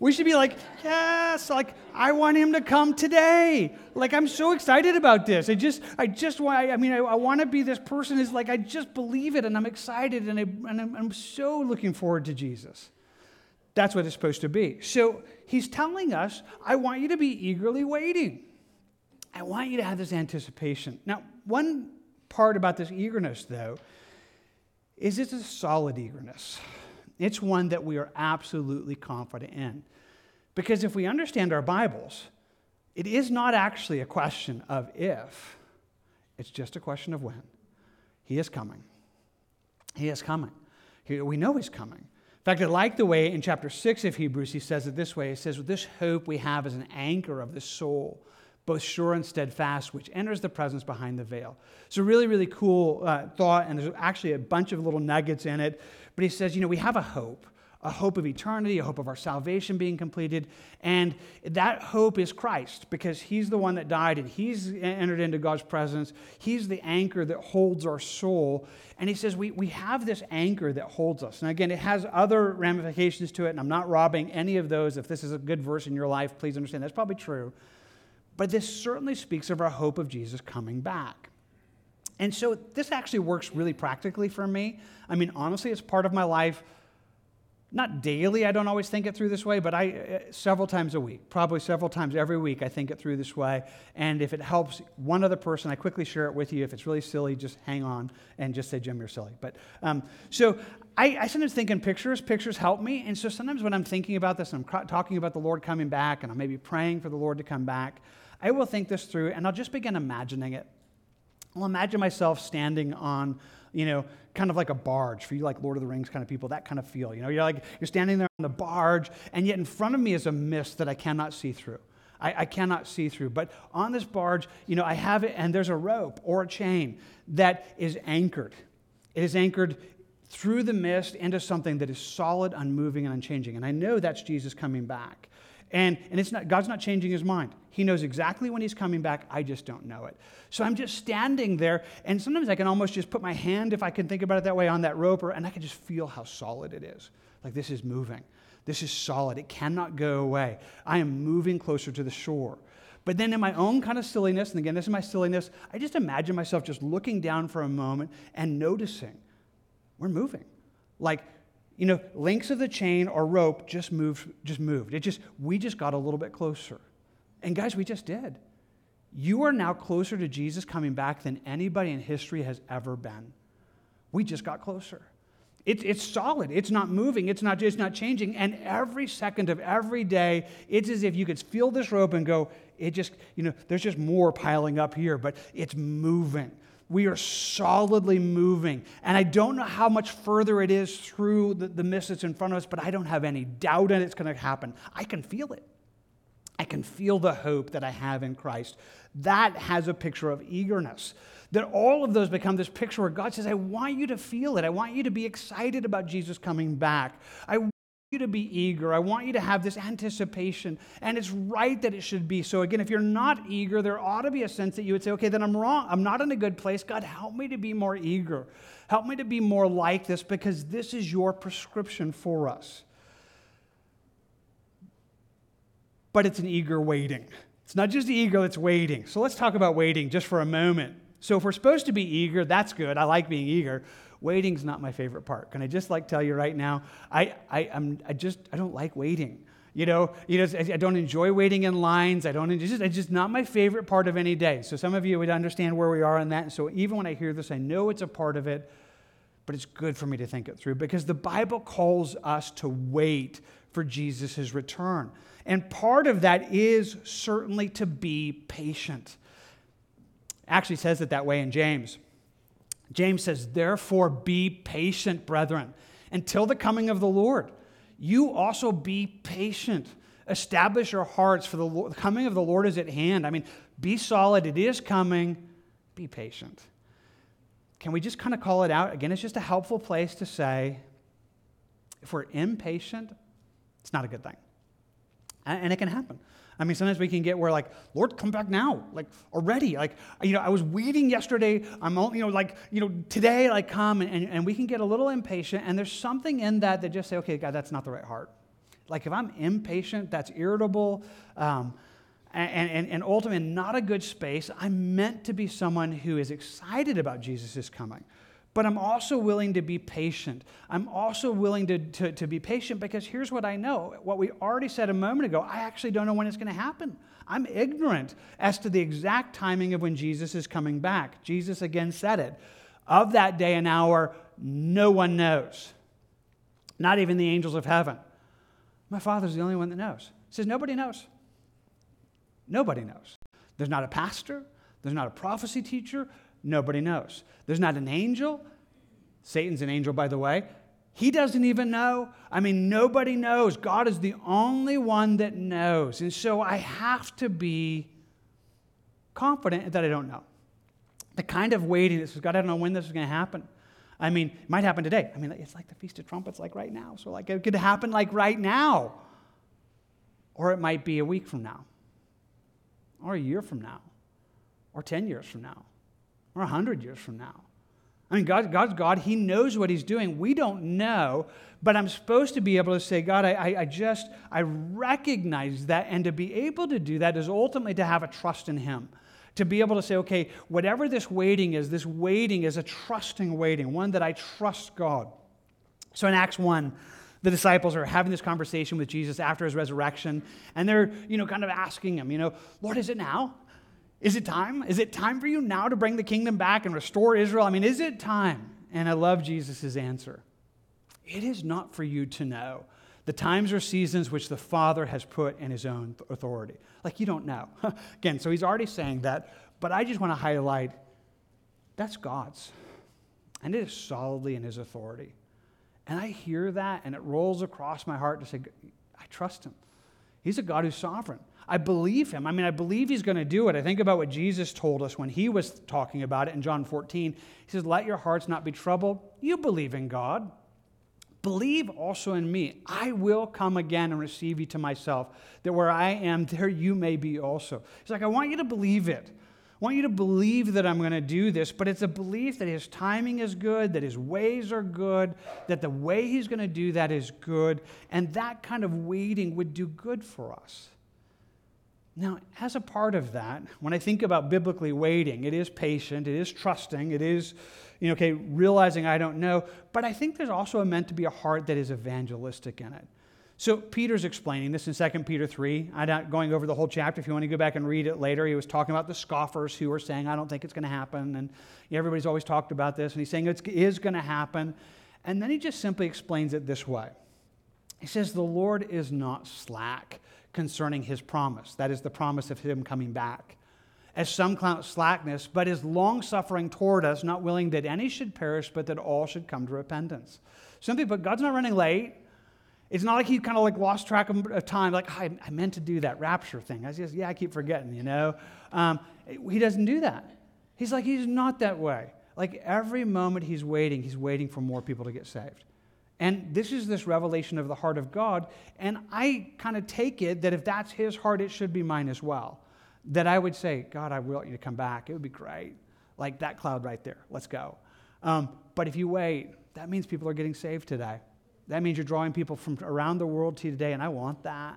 We should be like, yes, like I want him to come today. Like I'm so excited about this. I just, I just want, I mean, I, I want to be this person who's like, I just believe it and I'm excited and, I, and I'm, I'm so looking forward to Jesus. That's what it's supposed to be. So he's telling us, I want you to be eagerly waiting. I want you to have this anticipation. Now, one part about this eagerness, though, is it's a solid eagerness. It's one that we are absolutely confident in. Because if we understand our Bibles, it is not actually a question of if. It's just a question of when. He is coming. He is coming. He, we know he's coming. In fact, I like the way in chapter six of Hebrews, he says it this way. He says, with this hope we have as an anchor of the soul, both sure and steadfast, which enters the presence behind the veil. It's a really, really cool uh, thought, and there's actually a bunch of little nuggets in it. But he says, you know, we have a hope, a hope of eternity, a hope of our salvation being completed, and that hope is Christ, because he's the one that died, and he's entered into God's presence. He's the anchor that holds our soul, and he says we, we have this anchor that holds us. And again, it has other ramifications to it, and I'm not robbing any of those. If this is a good verse in your life, please understand that's probably true. But this certainly speaks of our hope of Jesus coming back. And so this actually works really practically for me. I mean, honestly, it's part of my life. Not daily, I don't always think it through this way, but I several times a week, probably several times every week, I think it through this way. And if it helps one other person, I quickly share it with you. If it's really silly, just hang on and just say, Jim, you're silly. But um, so I, I sometimes think in pictures. Pictures help me. And so sometimes when I'm thinking about this and I'm talking about the Lord coming back and I'm maybe praying for the Lord to come back, I will think this through, and I'll just begin imagining it. I'll imagine myself standing on, you know, kind of like a barge. For you like Lord of the Rings kind of people, that kind of feel. You know, you're like, you're standing there on the barge, and yet in front of me is a mist that I cannot see through. I, I cannot see through. But on this barge, you know, I have it, and there's a rope or a chain that is anchored. It is anchored through the mist into something that is solid, unmoving, and unchanging. And I know that's Jesus coming back. And, and it's not, God's not changing his mind. He knows exactly when he's coming back. I just don't know it. So I'm just standing there, and sometimes I can almost just put my hand, if I can think about it that way, on that rope, or, and I can just feel how solid it is. Like, this is moving. This is solid. It cannot go away. I am moving closer to the shore. But then in my own kind of silliness, and again, this is my silliness, I just imagine myself just looking down for a moment and noticing we're moving. Like, you know, links of the chain or rope just moved, just moved. It just, we just got a little bit closer. And guys, we just did. You are now closer to Jesus coming back than anybody in history has ever been. We just got closer. It's it's solid. It's not moving. It's not, it's not changing. And every second of every day, it's as if you could feel this rope and go, it just, you know, there's just more piling up here, but it's moving. We are solidly moving. And I don't know how much further it is through the, the mist that's in front of us, but I don't have any doubt in it's going to happen. I can feel it. I can feel the hope that I have in Christ. That has a picture of eagerness. That all of those become this picture where God says, I want you to feel it. I want you to be excited about Jesus coming back. I want you to be eager. I want you to have this anticipation. And it's right that it should be. So again, if you're not eager, there ought to be a sense that you would say, okay, then I'm wrong. I'm not in a good place. God, help me to be more eager. Help me to be more like this, because this is your prescription for us. But it's an eager waiting. It's not just eager, it's waiting. So let's talk about waiting just for a moment. So if we're supposed to be eager, that's good. I like being eager. Waiting's not my favorite part. Can I just like tell you right now, I I I'm, I just I don't like waiting. You know, you know, I don't enjoy waiting in lines. I don't. It's just, it's just not my favorite part of any day. So some of you would understand where we are on that. And so even when I hear this, I know it's a part of it, but it's good for me to think it through, because the Bible calls us to wait for Jesus' return, and part of that is certainly to be patient. Actually, says it that way in James. James says, therefore be patient, brethren, until the coming of the Lord. You also be patient. Establish your hearts, for the, Lord, the coming of the Lord is at hand. I mean, be solid. It is coming. Be patient. Can we just kind of call it out? Again, it's just a helpful place to say, if we're impatient, it's not a good thing. And it can happen. I mean, sometimes we can get where, like, Lord, come back now, like, already. Like, you know, I was waiting yesterday. I'm, only, you know, like, you know, today, like, come. And, and we can get a little impatient. And there's something in that that just say, okay, God, that's not the right heart. Like if I'm impatient, that's irritable, um, and, and, and ultimately not a good space. I'm meant to be someone who is excited about Jesus' coming. But I'm also willing to be patient. I'm also willing to, to, to be patient because here's what I know. What we already said a moment ago, I actually don't know when it's going to happen. I'm ignorant as to the exact timing of when Jesus is coming back. Jesus again said it. Of that day and hour, no one knows. Not even the angels of heaven. My Father's the only one that knows. He says nobody knows. Nobody knows. There's not a pastor. There's not a prophecy teacher. Nobody knows. There's not an angel. Satan's an angel, by the way. He doesn't even know. I mean, nobody knows. God is the only one that knows. And so I have to be confident that I don't know. The kind of waiting that says, God, I don't know when this is going to happen. I mean, it might happen today. I mean, it's like the Feast of Trumpets, like right now. So like it could happen like right now. Or it might be a week from now. Or a year from now. Or ten years from now. Or one hundred years from now. I mean, God, God's God. He knows what he's doing. We don't know, but I'm supposed to be able to say, God, I, I just, I recognize that. And to be able to do that is ultimately to have a trust in him. To be able to say, okay, whatever this waiting is, this waiting is a trusting waiting, one that I trust God. So in Acts one, the disciples are having this conversation with Jesus after his resurrection, and they're, you know, kind of asking him, you know, Lord, is it now? Is it time? Is it time for you now to bring the kingdom back and restore Israel? I mean, is it time? And I love Jesus' answer. It is not for you to know the times or seasons which the Father has put in his own authority. Like, you don't know. Again, so he's already saying that, but I just want to highlight that's God's. And it is solidly in his authority. And I hear that, and it rolls across my heart to say, I trust him. He's a God who's sovereign. I believe him. I mean, I believe he's going to do it. I think about what Jesus told us when he was talking about it in John fourteen. He says, let your hearts not be troubled. You believe in God. Believe also in me. I will come again and receive you to myself, that where I am, there you may be also. He's like, I want you to believe it. I want you to believe that I'm going to do this, but it's a belief that his timing is good, that his ways are good, that the way he's going to do that is good, and that kind of waiting would do good for us. Now, as a part of that, when I think about biblically waiting, it is patient, it is trusting, it is, you know, okay, realizing I don't know, but I think there's also meant to be a heart that is evangelistic in it. So Peter's explaining this in Second Peter three. I'm not going over the whole chapter. If you want to go back and read it later, he was talking about the scoffers who were saying, I don't think it's going to happen, and everybody's always talked about this, and he's saying it is going to happen, and then he just simply explains it this way. He says, the Lord is not slack concerning his promise. That is the promise of him coming back. As some count slackness, but is long-suffering toward us, not willing that any should perish, but that all should come to repentance. Simply put, God's not running late. It's not like he kind of like lost track of time, like, oh, I, I meant to do that rapture thing. I just, yeah, I keep forgetting, you know. Um, he doesn't do that. He's like, he's not that way. Like every moment he's waiting, he's waiting for more people to get saved. And this is this revelation of the heart of God, and I kind of take it that if that's his heart, it should be mine as well. That I would say, God, I want you to come back. It would be great. Like that cloud right there. Let's go. Um, but if you wait, that means people are getting saved today. That means you're drawing people from around the world to you today, and I want that.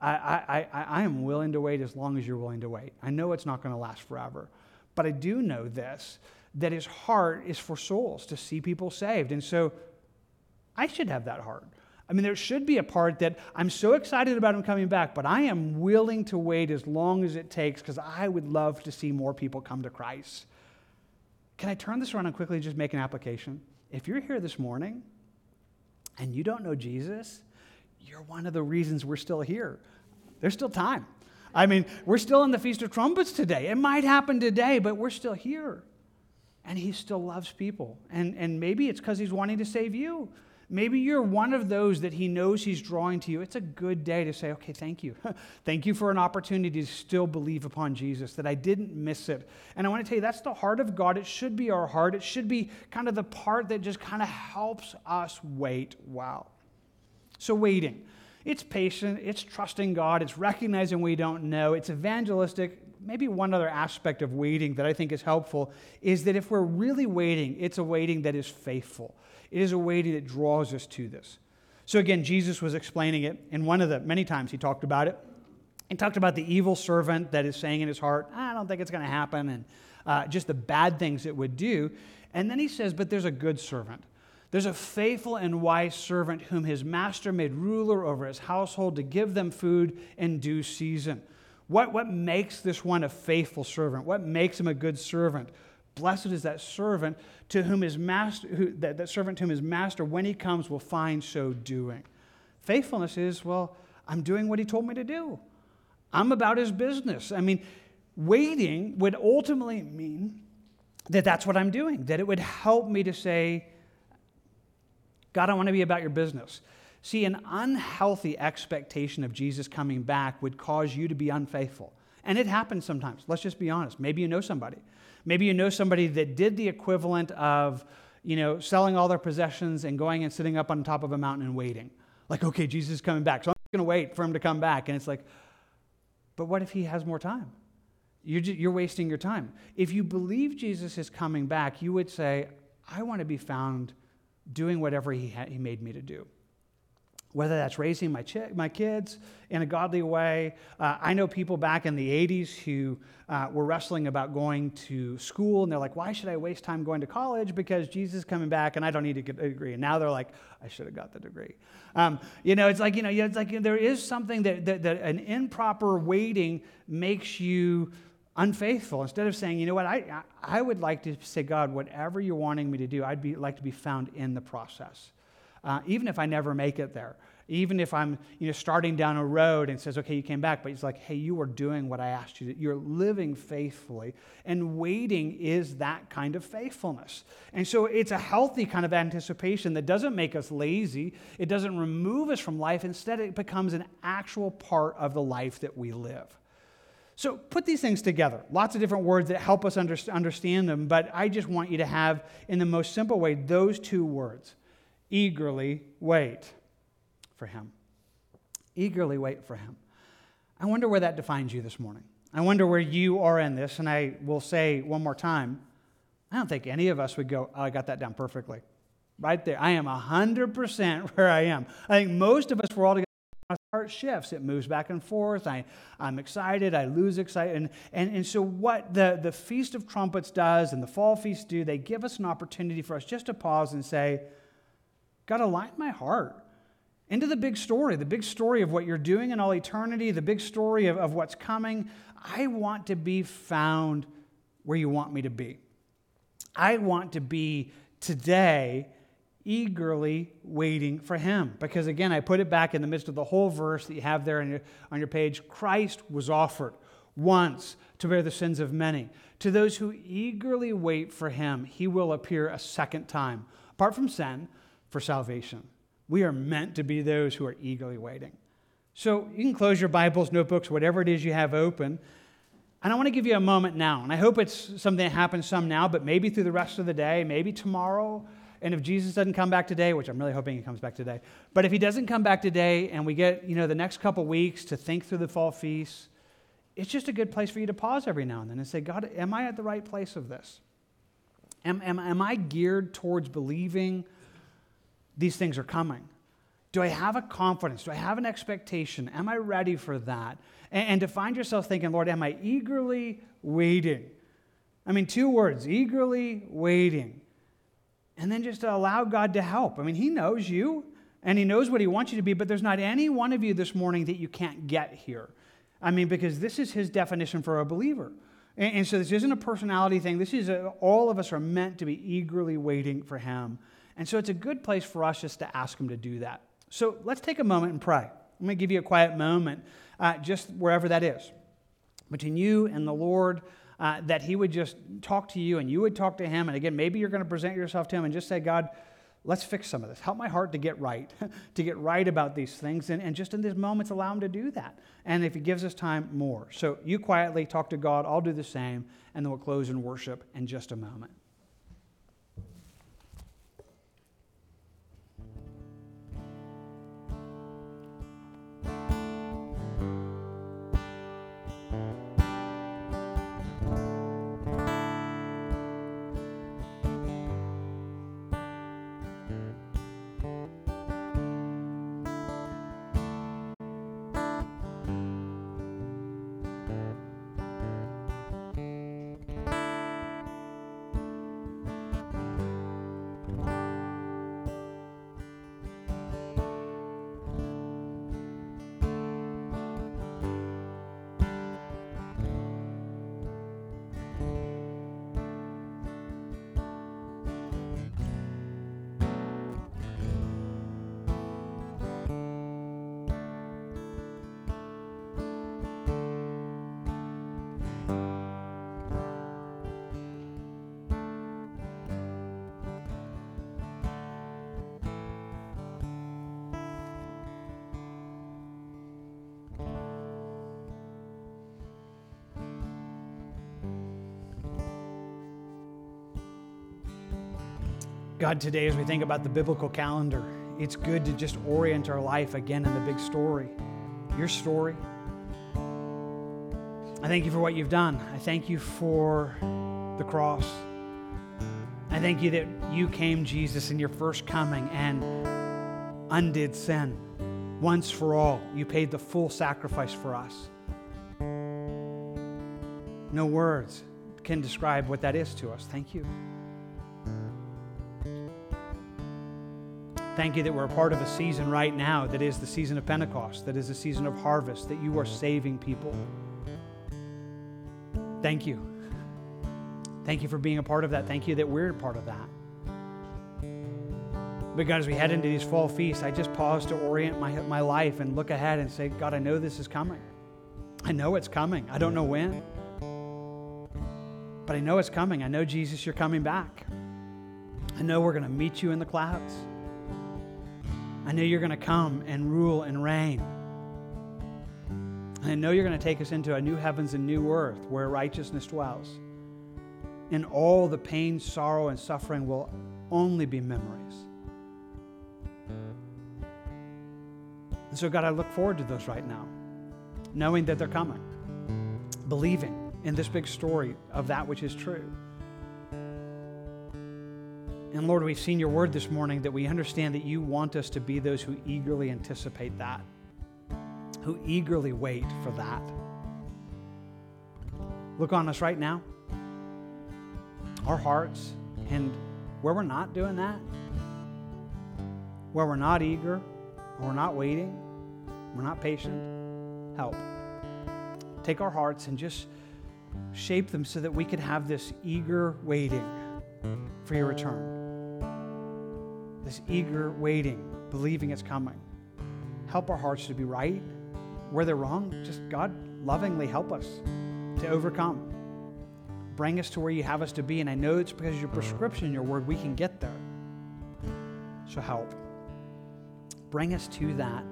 I, I, I, I am willing to wait as long as you're willing to wait. I know it's not going to last forever, but I do know this, that his heart is for souls, to see people saved. And so I should have that heart. I mean, there should be a part that I'm so excited about him coming back, but I am willing to wait as long as it takes because I would love to see more people come to Christ. Can I turn this around and quickly just make an application? If you're here this morning and you don't know Jesus, you're one of the reasons we're still here. There's still time. I mean, we're still in the Feast of Trumpets today. It might happen today, but we're still here. And he still loves people. And, and maybe it's because he's wanting to save you. Maybe you're one of those that he knows he's drawing to you. It's a good day to say, okay, thank you. Thank you for an opportunity to still believe upon Jesus, that I didn't miss it. And I want to tell you, that's the heart of God. It should be our heart. It should be kind of the part that just kind of helps us wait. Wow. So waiting. It's patient. It's trusting God. It's recognizing we don't know. It's evangelistic. Maybe one other aspect of waiting that I think is helpful is that if we're really waiting, it's a waiting that is faithful. It is a waiting that draws us to this. So again, Jesus was explaining it, and one of the many times he talked about it. He talked about the evil servant that is saying in his heart, I don't think it's going to happen, and uh, just the bad things it would do. And then he says, but there's a good servant. There's a faithful and wise servant whom his master made ruler over his household to give them food in due season. What, what makes this one a faithful servant? What makes him a good servant? Blessed is that servant to whom his master, who, that, that servant to whom his master, when he comes, will find so doing. Faithfulness is, well, I'm doing what he told me to do. I'm about his business. I mean, waiting would ultimately mean that that's what I'm doing, that it would help me to say, God, I want to be about your business. See, an unhealthy expectation of Jesus coming back would cause you to be unfaithful. And it happens sometimes. Let's just be honest. Maybe you know somebody. Maybe you know somebody that did the equivalent of, you know, selling all their possessions and going and sitting up on top of a mountain and waiting. Like, okay, Jesus is coming back, so I'm going to wait for him to come back. And it's like, but what if he has more time? You're, just, you're wasting your time. If you believe Jesus is coming back, you would say, I want to be found doing whatever he, ha- he made me to do. Whether that's raising my chi- my kids in a godly way. Uh, I know people back in the eighties who uh, were wrestling about going to school, and they're like, why should I waste time going to college? Because Jesus is coming back, and I don't need to get a degree. And now they're like, I should have got the degree. Um, you know, it's like, you know, it's like there is something that, that, that an improper waiting makes you unfaithful. Instead of saying, you know what, I, I would like to say, God, whatever you're wanting me to do, I'd be, like to be found in the process. Uh, even if I never make it there, even if I'm, you know, starting down a road and says, okay, you came back, but he's like, hey, you were doing what I asked you to. You're living faithfully, and waiting is that kind of faithfulness. And so it's a healthy kind of anticipation that doesn't make us lazy. It doesn't remove us from life. Instead, it becomes an actual part of the life that we live. So put these things together. Lots of different words that help us under- understand them, but I just want you to have, in the most simple way, those two words. Eagerly wait for him. Eagerly wait for him. I wonder where that defines you this morning. I wonder where you are in this, and I will say one more time, I don't think any of us would go, oh, I got that down perfectly. Right there. I am one hundred percent where I am. I think most of us, we're all together. My heart shifts. It moves back and forth. I, I'm excited. I lose excited. And, and, and so what the, the Feast of Trumpets does and the Fall Feast do, they give us an opportunity for us just to pause and say, God, align my heart into the big story, the big story of what you're doing in all eternity, the big story of, of what's coming. I want to be found where you want me to be. I want to be today eagerly waiting for him. Because again, I put it back in the midst of the whole verse that you have there on your, on your page. Christ was offered once to bear the sins of many. To those who eagerly wait for him, he will appear a second time. Apart from sin, for salvation. We are meant to be those who are eagerly waiting. So you can close your Bibles, notebooks, whatever it is you have open. And I want to give you a moment now. And I hope it's something that happens some now, but maybe through the rest of the day, maybe tomorrow. And if Jesus doesn't come back today, which I'm really hoping he comes back today, but if he doesn't come back today and we get, you know, the next couple weeks to think through the Fall Feast, it's just a good place for you to pause every now and then and say, God, am I at the right place of this? Am, am, am I geared towards believing these things are coming? Do I have a confidence? Do I have an expectation? Am I ready for that? And, and to find yourself thinking, Lord, am I eagerly waiting? I mean, two words, eagerly waiting. And then just to allow God to help. I mean, he knows you, and he knows what he wants you to be, but there's not any one of you this morning that you can't get here. I mean, because this is his definition for a believer. And, and so this isn't a personality thing. This is a, all of us are meant to be eagerly waiting for him. And so it's a good place for us just to ask him to do that. So let's take a moment and pray. I'm going to give you a quiet moment, uh, just wherever that is, between you and the Lord, uh, that he would just talk to you and you would talk to him. And again, maybe you're going to present yourself to him and just say, God, let's fix some of this. Help my heart to get right, to get right about these things. And, and just in these moments, allow him to do that. And if he gives us time, more. So you quietly talk to God. I'll do the same. And then we'll close in worship in just a moment. God, today as we think about the biblical calendar, it's good to just orient our life again in the big story, your story. I thank you for what you've done. I thank you for the cross. I thank you that you came, Jesus, in your first coming and undid sin once for all. You paid the full sacrifice for us. No words can describe what that is to us. Thank you. Thank you that we're a part of a season right now that is the season of Pentecost, that is the season of harvest, that you are saving people. Thank you. Thank you for being a part of that. Thank you that we're a part of that. But God, as we head into these fall feasts, I just pause to orient my, my life and look ahead and say, God, I know this is coming. I know it's coming. I don't know when, but I know it's coming. I know, Jesus, you're coming back. I know we're going to meet you in the clouds. I know you're going to come and rule and reign. And I know you're going to take us into a new heavens and new earth where righteousness dwells. And all the pain, sorrow, and suffering will only be memories. And so, God, I look forward to those right now, knowing that they're coming, believing in this big story of that which is true. And Lord, we've seen your word this morning that we understand that you want us to be those who eagerly anticipate that, who eagerly wait for that. Look on us right now, our hearts, and where we're not doing that, where we're not eager, or we're not waiting, we're not patient, help. Take our hearts and just shape them so that we could have this eager waiting for your return. This eager waiting, believing it's coming. Help our hearts to be right. Where they're wrong, just, God, lovingly help us to overcome. Bring us to where you have us to be, and I know it's because of your prescription, your word, we can get there. So help. Bring us to that.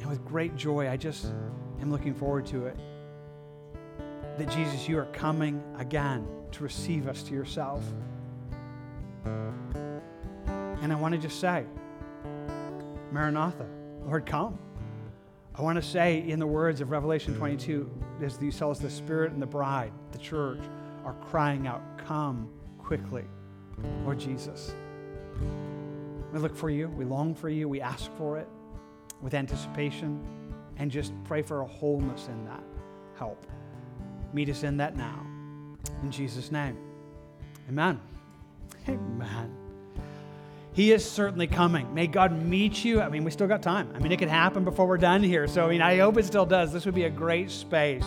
And with great joy, I just am looking forward to it. That, Jesus, you are coming again to receive us to yourself. And I want to just say, Maranatha, Lord, come. I want to say in the words of Revelation twenty-two, as you tell us the Spirit and the bride, the church, are crying out, come quickly, Lord Jesus. We look for you. We long for you. We ask for it with anticipation and just pray for a wholeness in that. Help. Meet us in that now. In Jesus' name. Amen. Amen. He is certainly coming. May God meet you. I mean, we still got time. I mean, it could happen before we're done here. So, I mean, I hope it still does. This would be a great space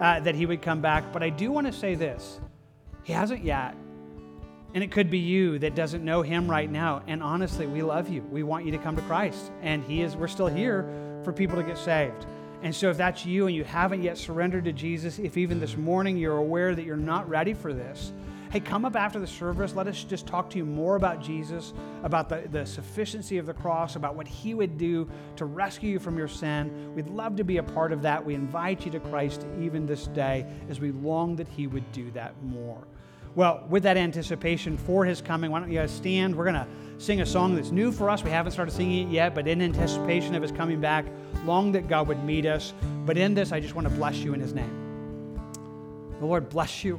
uh, that he would come back. But I do want to say this. He hasn't yet. And it could be you that doesn't know him right now. And honestly, we love you. We want you to come to Christ. And he is. We're still here for people to get saved. And so if that's you and you haven't yet surrendered to Jesus, if even this morning you're aware that you're not ready for this, hey, come up after the service. Let us just talk to you more about Jesus, about the, the sufficiency of the cross, about what he would do to rescue you from your sin. We'd love to be a part of that. We invite you to Christ even this day as we long that he would do that more. Well, with that anticipation for his coming, why don't you guys stand? We're going to sing a song that's new for us. We haven't started singing it yet, but in anticipation of his coming back, long that God would meet us. But in this, I just want to bless you in his name. The Lord bless you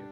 you